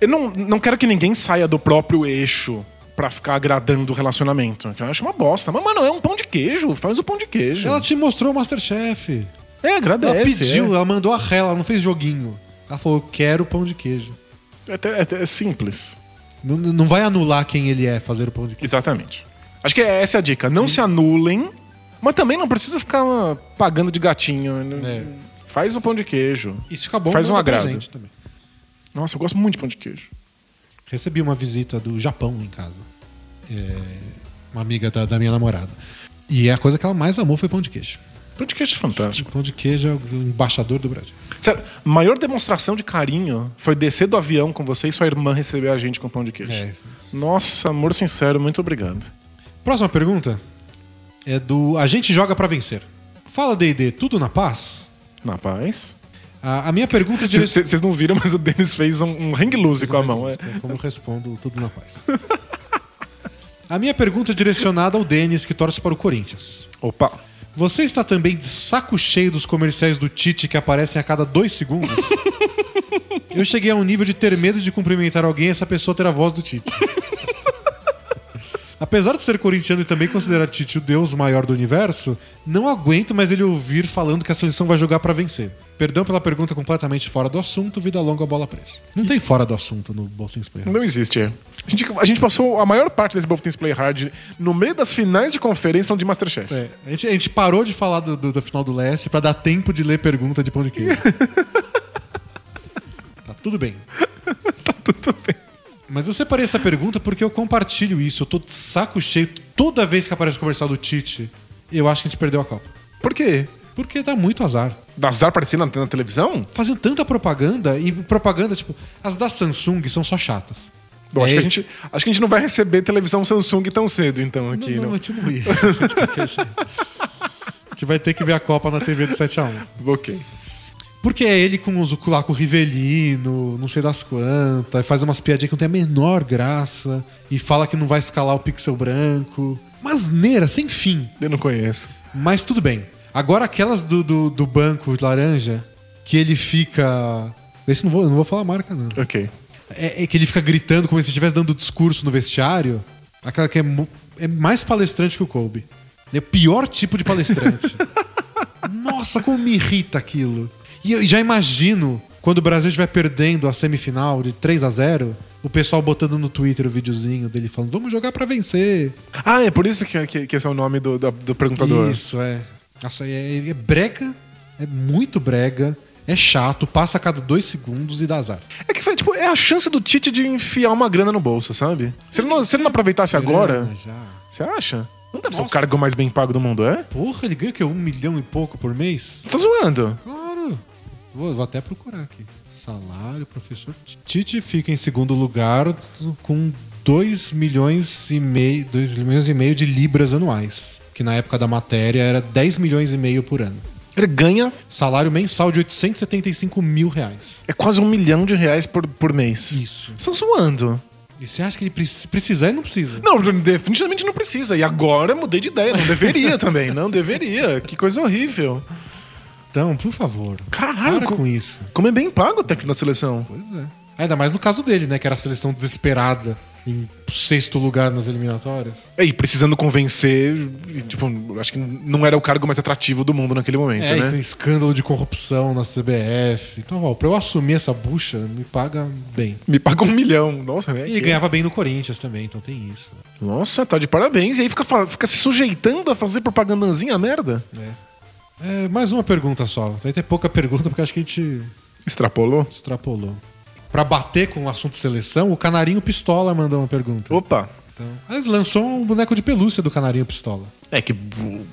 Eu não, não quero que ninguém saia do próprio eixo pra ficar agradando o relacionamento. Eu acho uma bosta. Mas, mano, é um pão de queijo. Faz o pão de queijo. Ela te mostrou o MasterChef. É, agradece. Ela pediu, é. ela mandou a ré, ela não fez joguinho. Ela falou, quero pão de queijo. É, é, é simples. Não, não vai anular quem ele é fazer o pão de queijo. Exatamente. Acho que essa é a dica. Não Sim. se anulem, mas também não precisa ficar pagando de gatinho. Né? É. Faz o pão de queijo. Isso fica bom. Faz um agrado. Também. Nossa, eu gosto muito de pão de queijo. Recebi uma visita do Japão em casa. É, uma amiga da, da minha namorada. E a coisa que ela mais amou foi pão de queijo. Pão de queijo é fantástico. Pão de queijo é o embaixador do Brasil. Sério, a maior demonstração de carinho foi descer do avião com você e sua irmã receber a gente com pão de queijo. É, Nossa, amor sincero, muito obrigado. Próxima pergunta é do A Gente Joga Pra Vencer. Fala, D e D, tudo na paz? Na paz. A, a minha pergunta... Vocês de... não viram, mas o Denis fez um, um hang loose com a mão. É. Como eu respondo tudo na paz. A minha pergunta é direcionada ao Denis, que torce para o Corinthians. Opa! Você está também de saco cheio dos comerciais do Tite que aparecem a cada dois segundos? Eu cheguei a um nível de ter medo de cumprimentar alguém e essa pessoa ter a voz do Tite. Apesar de ser corintiano e também considerar Tite o deus maior do universo, não aguento mais ele ouvir falando que a seleção vai jogar pra vencer. Perdão pela pergunta completamente fora do assunto, vida longa, bola presa. Não tem fora do assunto no Bolton Play Hard. Não existe, é. A gente, a gente passou a maior parte desse Bolton Play Hard no meio das finais de conferência de MasterChef. É, a, gente, a gente parou de falar do, do, da final do Leste pra dar tempo de ler pergunta de pão de queijo. Tá tudo bem. Tá tudo bem. Mas eu separei essa pergunta porque eu compartilho isso. Eu tô de saco cheio. Toda vez que aparece o comercial do Tite, eu acho que a gente perdeu a Copa. Por quê? Porque dá muito azar. Dá azar aparecer na, na televisão? Fazendo tanta propaganda. E propaganda, tipo, as da Samsung são só chatas. Bom, é. acho, que a gente, acho que a gente não vai receber televisão Samsung tão cedo, então, aqui. Não, não, não. A gente não ia. A gente vai ter que ver a Copa na T V do sete a um. Ok. Porque é ele com os culaco Rivelino, não sei das quantas, faz umas piadinhas que não tem a menor graça e fala que não vai escalar o pixel branco. Mas neira, sem fim. Eu não conheço. Mas tudo bem. Agora aquelas do, do, do banco laranja, que ele fica... Esse não vou, não vou falar a marca, não. Ok. É, é que ele fica gritando como se estivesse dando discurso no vestiário. Aquela que é, é mais palestrante que o Kobe. É o pior tipo de palestrante. Nossa, como me irrita aquilo. E eu já imagino, quando o Brasil estiver perdendo a semifinal de três a zero, o pessoal botando no Twitter o videozinho dele falando, vamos jogar pra vencer. Ah, é por isso que, que, que esse é o nome do, do, do perguntador. Isso, é. Nossa, é, é brega, é muito brega, é chato, passa a cada dois segundos e dá azar. É que foi, tipo, é a chance do Tite de enfiar uma grana no bolso, sabe? Se ele não, se ele não aproveitasse agora, já. Você acha? Não deve Nossa. ser o cargo mais bem pago do mundo, é? Porra, ele ganha o quê? Um milhão e pouco por mês? Tá zoando? Claro. Vou, vou até procurar aqui. Salário, professor. Tite fica em segundo lugar com dois milhões e meio, dois milhões e meio de libras anuais. Que na época da matéria era dez milhões e meio por ano. Ele ganha salário mensal de oitocentos e setenta e cinco mil reais. É quase um milhão de reais por, por mês. Isso. Estão zoando. E você acha que ele precisa e não precisa? Não, definitivamente não precisa. E agora mudei de ideia. Não deveria também. Não deveria. Que coisa horrível. Então, por favor. Caralho, com, com isso. Como é bem pago o técnico da seleção. Pois é. Ainda mais no caso dele, né? Que era a seleção desesperada em sexto lugar nas eliminatórias. É, e precisando convencer, tipo, acho que não era o cargo mais atrativo do mundo naquele momento, é, né? É, um escândalo de corrupção na C B F. Então, ó, pra eu assumir essa bucha, me paga bem. Me paga um milhão. Nossa, né? E que... ganhava bem no Corinthians também, então tem isso. Nossa, tá de parabéns. E aí fica, fica se sujeitando a fazer propagandazinha merda. É. É, mais uma pergunta só. Vai ter pouca pergunta porque acho que a gente... Extrapolou? Extrapolou. Pra bater com o assunto seleção, o Canarinho Pistola mandou uma pergunta. Opa! Então, mas lançou um boneco de pelúcia do Canarinho Pistola. É que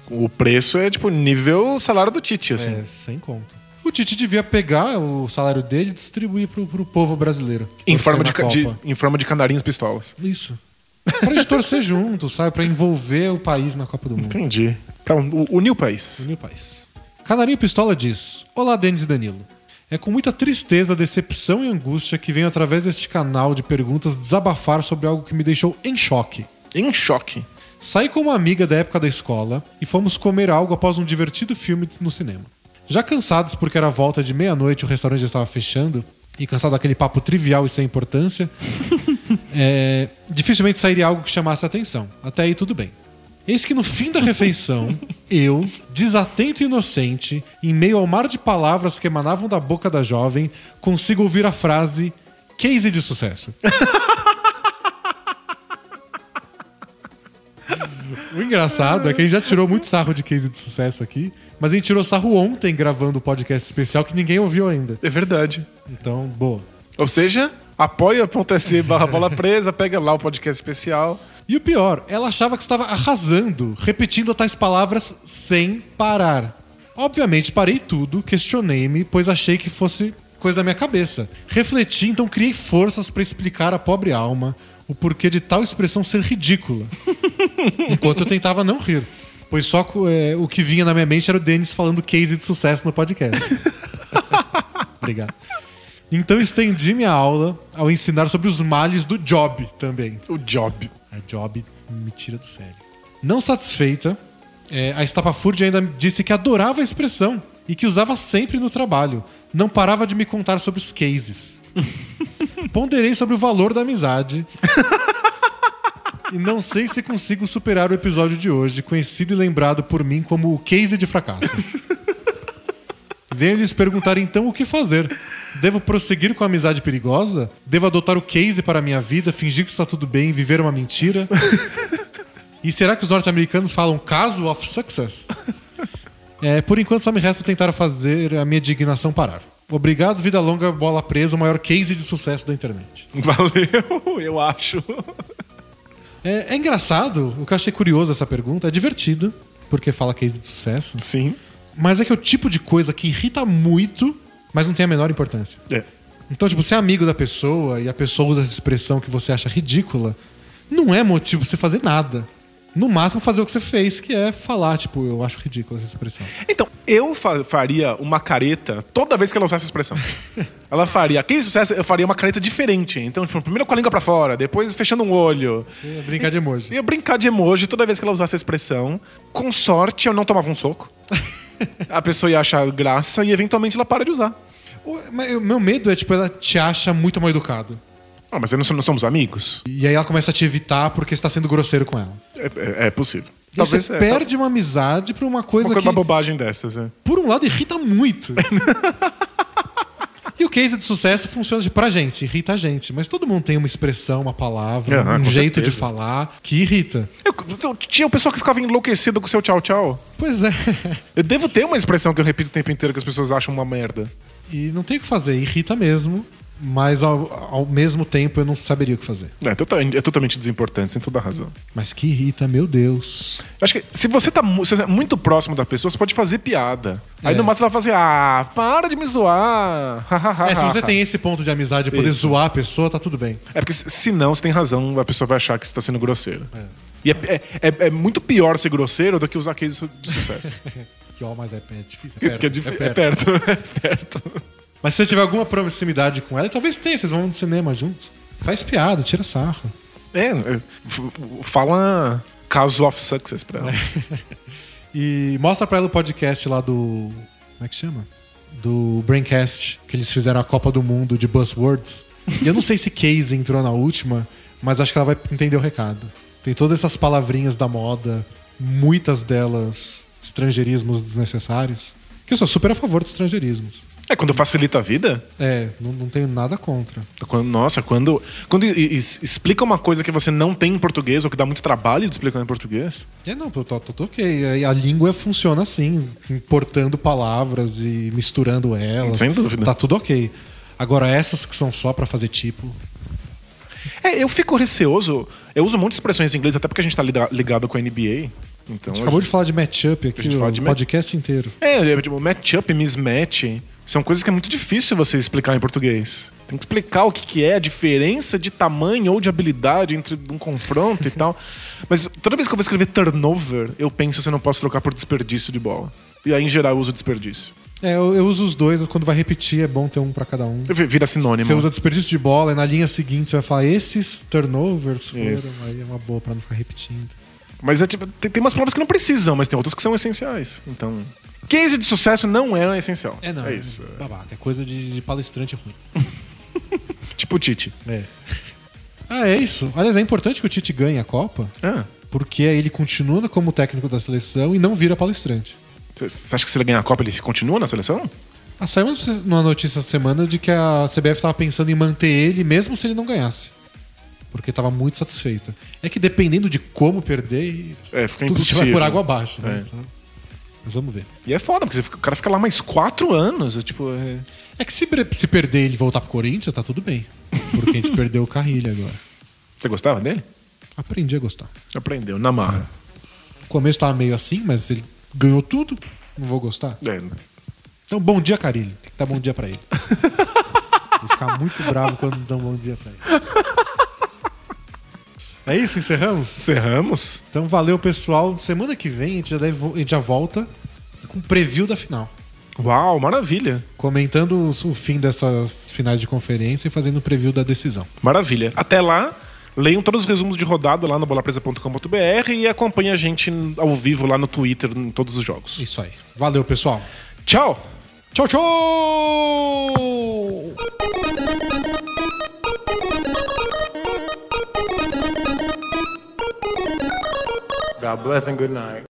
o preço é tipo nível salário do Tite, assim. É, sem conta. O Tite devia pegar o salário dele e distribuir pro, pro povo brasileiro. Em forma de, de, em forma de canarinhos pistolas. Isso. Pra gente torcer junto, sabe? Pra envolver o país na Copa do Mundo. Entendi. Pra unir o país. Unir o país. Canarinho Pistola diz: Olá, Denis e Danilo. É com muita tristeza, decepção e angústia que venho através deste canal de perguntas desabafar sobre algo que me deixou em choque. Em choque. Saí com uma amiga da época da escola e fomos comer algo após um divertido filme no cinema. Já cansados porque era volta de meia-noite, o restaurante já estava fechando, e cansado daquele papo trivial e sem importância, é, dificilmente sairia algo que chamasse a atenção. Até aí tudo bem. Eis que no fim da refeição, eu, desatento e inocente, em meio ao mar de palavras que emanavam da boca da jovem, consigo ouvir a frase "case de sucesso". O engraçado é que a gente já tirou muito sarro de case de sucesso aqui, mas a gente tirou sarro ontem gravando o um podcast especial que ninguém ouviu ainda. É verdade. Então, boa. Ou seja, apoia.se barra bola presa, pega lá o podcast especial. E o pior, ela achava que estava arrasando, repetindo tais palavras sem parar. Obviamente, parei tudo, questionei-me, pois achei que fosse coisa da minha cabeça. Refleti, então criei forças para explicar à pobre alma o porquê de tal expressão ser ridícula. Enquanto eu tentava não rir, pois só é, o que vinha na minha mente era o Denis falando case de sucesso no podcast. Obrigado. Então estendi minha aula ao ensinar sobre os males do job também. O job. A job me tira do sério. Não satisfeita, é, a estapafúrdia ainda disse que adorava a expressão e que usava sempre no trabalho. Não parava de me contar sobre os cases. Ponderei sobre o valor da amizade. E não sei se consigo superar o episódio de hoje, conhecido e lembrado por mim como o case de fracasso. Venho lhes perguntar então o que fazer. Devo prosseguir com a amizade perigosa? Devo adotar o case para a minha vida, fingir que está tudo bem, viver uma mentira? E será que os norte-americanos falam case of success? É, por enquanto só me resta tentar fazer a minha indignação parar. Obrigado, vida longa, bola presa, o maior case de sucesso da internet. Valeu, eu acho. É, é engraçado, o que eu achei curioso essa pergunta, é divertido, porque fala case de sucesso. Sim. Mas é que é o tipo de coisa que irrita muito, mas não tem a menor importância. É. Então, tipo, você é amigo da pessoa e a pessoa usa essa expressão que você acha ridícula, não é motivo pra você fazer nada. No máximo, fazer o que você fez, que é falar, tipo, eu acho ridícula essa expressão. Então, eu fa- faria uma careta toda vez que ela usasse essa expressão. Ela faria, quem sucesso, eu faria uma careta diferente. Então, tipo, primeiro com a língua pra fora, depois fechando um olho. Você ia brincar de emoji. Ia brincar de emoji toda vez que ela usasse essa expressão. Com sorte, eu não tomava um soco. A pessoa ia achar graça e, eventualmente, ela para de usar. O meu medo é, tipo, ela te acha muito mal educado. Ah, mas nós não somos amigos. E aí ela começa a te evitar porque você tá sendo grosseiro com ela. É, é, é possível. Talvez você é, perde tá... uma amizade pra uma coisa, uma coisa que... Uma bobagem dessas, é. Por um lado, irrita muito. E o case de sucesso funciona de, pra gente, irrita a gente. Mas todo mundo tem uma expressão, uma palavra, uhum, um jeito certeza. de falar que irrita. Eu, eu, tinha o pessoal que ficava enlouquecido com o seu tchau, tchau. Pois é. Eu devo ter uma expressão que eu repito o tempo inteiro que as pessoas acham uma merda. E não tem o que fazer, irrita mesmo. Mas ao, ao mesmo tempo eu não saberia o que fazer. É, é totalmente desimportante, sem toda a razão. Mas que irrita, meu Deus. Acho que se você tá mu- se é muito próximo da pessoa, você pode fazer piada. É. Aí no máximo você vai fazer, ah, para de me zoar. É, se você tem esse ponto de amizade, poder Isso. zoar a pessoa, tá tudo bem. É porque se não, você tem razão, a pessoa vai achar que você tá sendo grosseiro. É. E é, é, é, é muito pior ser grosseiro do que usar case de sucesso. Que ó, mas é, é difícil, é perto. É, dif- é perto, é perto. É perto. Mas se você tiver alguma proximidade com ela, talvez tenha, vocês vão no cinema juntos. Faz piada, tira sarro. É, fala case of success pra ela. E mostra pra ela o podcast lá do... Como é que chama? Do Braincast, que eles fizeram a Copa do Mundo de Buzzwords. E eu não sei se case entrou na última, mas acho que ela vai entender o recado. Tem todas essas palavrinhas da moda, muitas delas estrangeirismos desnecessários. Que eu sou super a favor dos estrangeirismos. É, quando facilita a vida? É, não, não tenho nada contra. Nossa, quando, quando explica uma coisa que você não tem em português ou que dá muito trabalho de explicar em português. É, não, tô, tô, tô ok. A língua funciona assim, importando palavras e misturando elas. Sem dúvida. Tá tudo ok. Agora, essas que são só pra fazer tipo... É, eu fico receoso. Eu uso muitas expressões em inglês, até porque a gente tá ligado com a N B A. Então, a gente hoje... acabou de falar de matchup aqui, o podcast inteiro. É, tipo, matchup, mismatch... São coisas que é muito difícil você explicar em português. Tem que explicar o que, que é a diferença de tamanho ou de habilidade entre um confronto e tal. Mas toda vez que eu vou escrever turnover, eu penso se eu não posso trocar por desperdício de bola. E aí, em geral, eu uso desperdício. É, eu, eu uso os dois. Quando vai repetir, é bom ter um pra cada um. Vira sinônimo. Você usa desperdício de bola e na linha seguinte você vai falar esses turnovers foram. Isso. Aí é uma boa pra não ficar repetindo. Mas é, tipo, tem, tem umas palavras que não precisam, mas tem outras que são essenciais. Então... case de sucesso não é essencial. É, não. É isso. É babaca. É coisa de, de palestrante ruim. Tipo o Tite. É. Ah, é isso. Aliás, é importante que o Tite ganhe a Copa. Ah. Porque ele continua como técnico da seleção e não vira palestrante. Você acha que se ele ganhar a Copa, ele continua na seleção? Ah, saiu uma notícia essa semana de que a C B F estava pensando em manter ele mesmo se ele não ganhasse. Porque estava muito satisfeita. É que dependendo de como perder, é, fica tudo vai por água abaixo. Né? É. Mas vamos ver. E é foda, porque o cara fica lá mais quatro anos. Tipo, é... é que se, se perder ele voltar pro Corinthians, tá tudo bem. Porque a gente perdeu o Carrilho agora. Você gostava dele? Aprendi a gostar. Aprendeu, na marra. É. No começo tava meio assim, mas ele ganhou tudo. Não vou gostar. É. Então, bom dia, Carrilho. Tem que dar bom dia pra ele. Vou ficar muito bravo quando dão bom dia pra ele. É isso, encerramos? Encerramos. Então valeu, pessoal. Semana que vem a gente já, deve, a gente já volta com o preview da final. Uau, maravilha. Comentando o fim dessas finais de conferência e fazendo o preview da decisão. Maravilha. Até lá, leiam todos os resumos de rodada lá no bola presa ponto com ponto b r e acompanhem a gente ao vivo lá no Twitter, em todos os jogos. Isso aí. Valeu, pessoal. Tchau. Tchau, tchau. God bless and good night.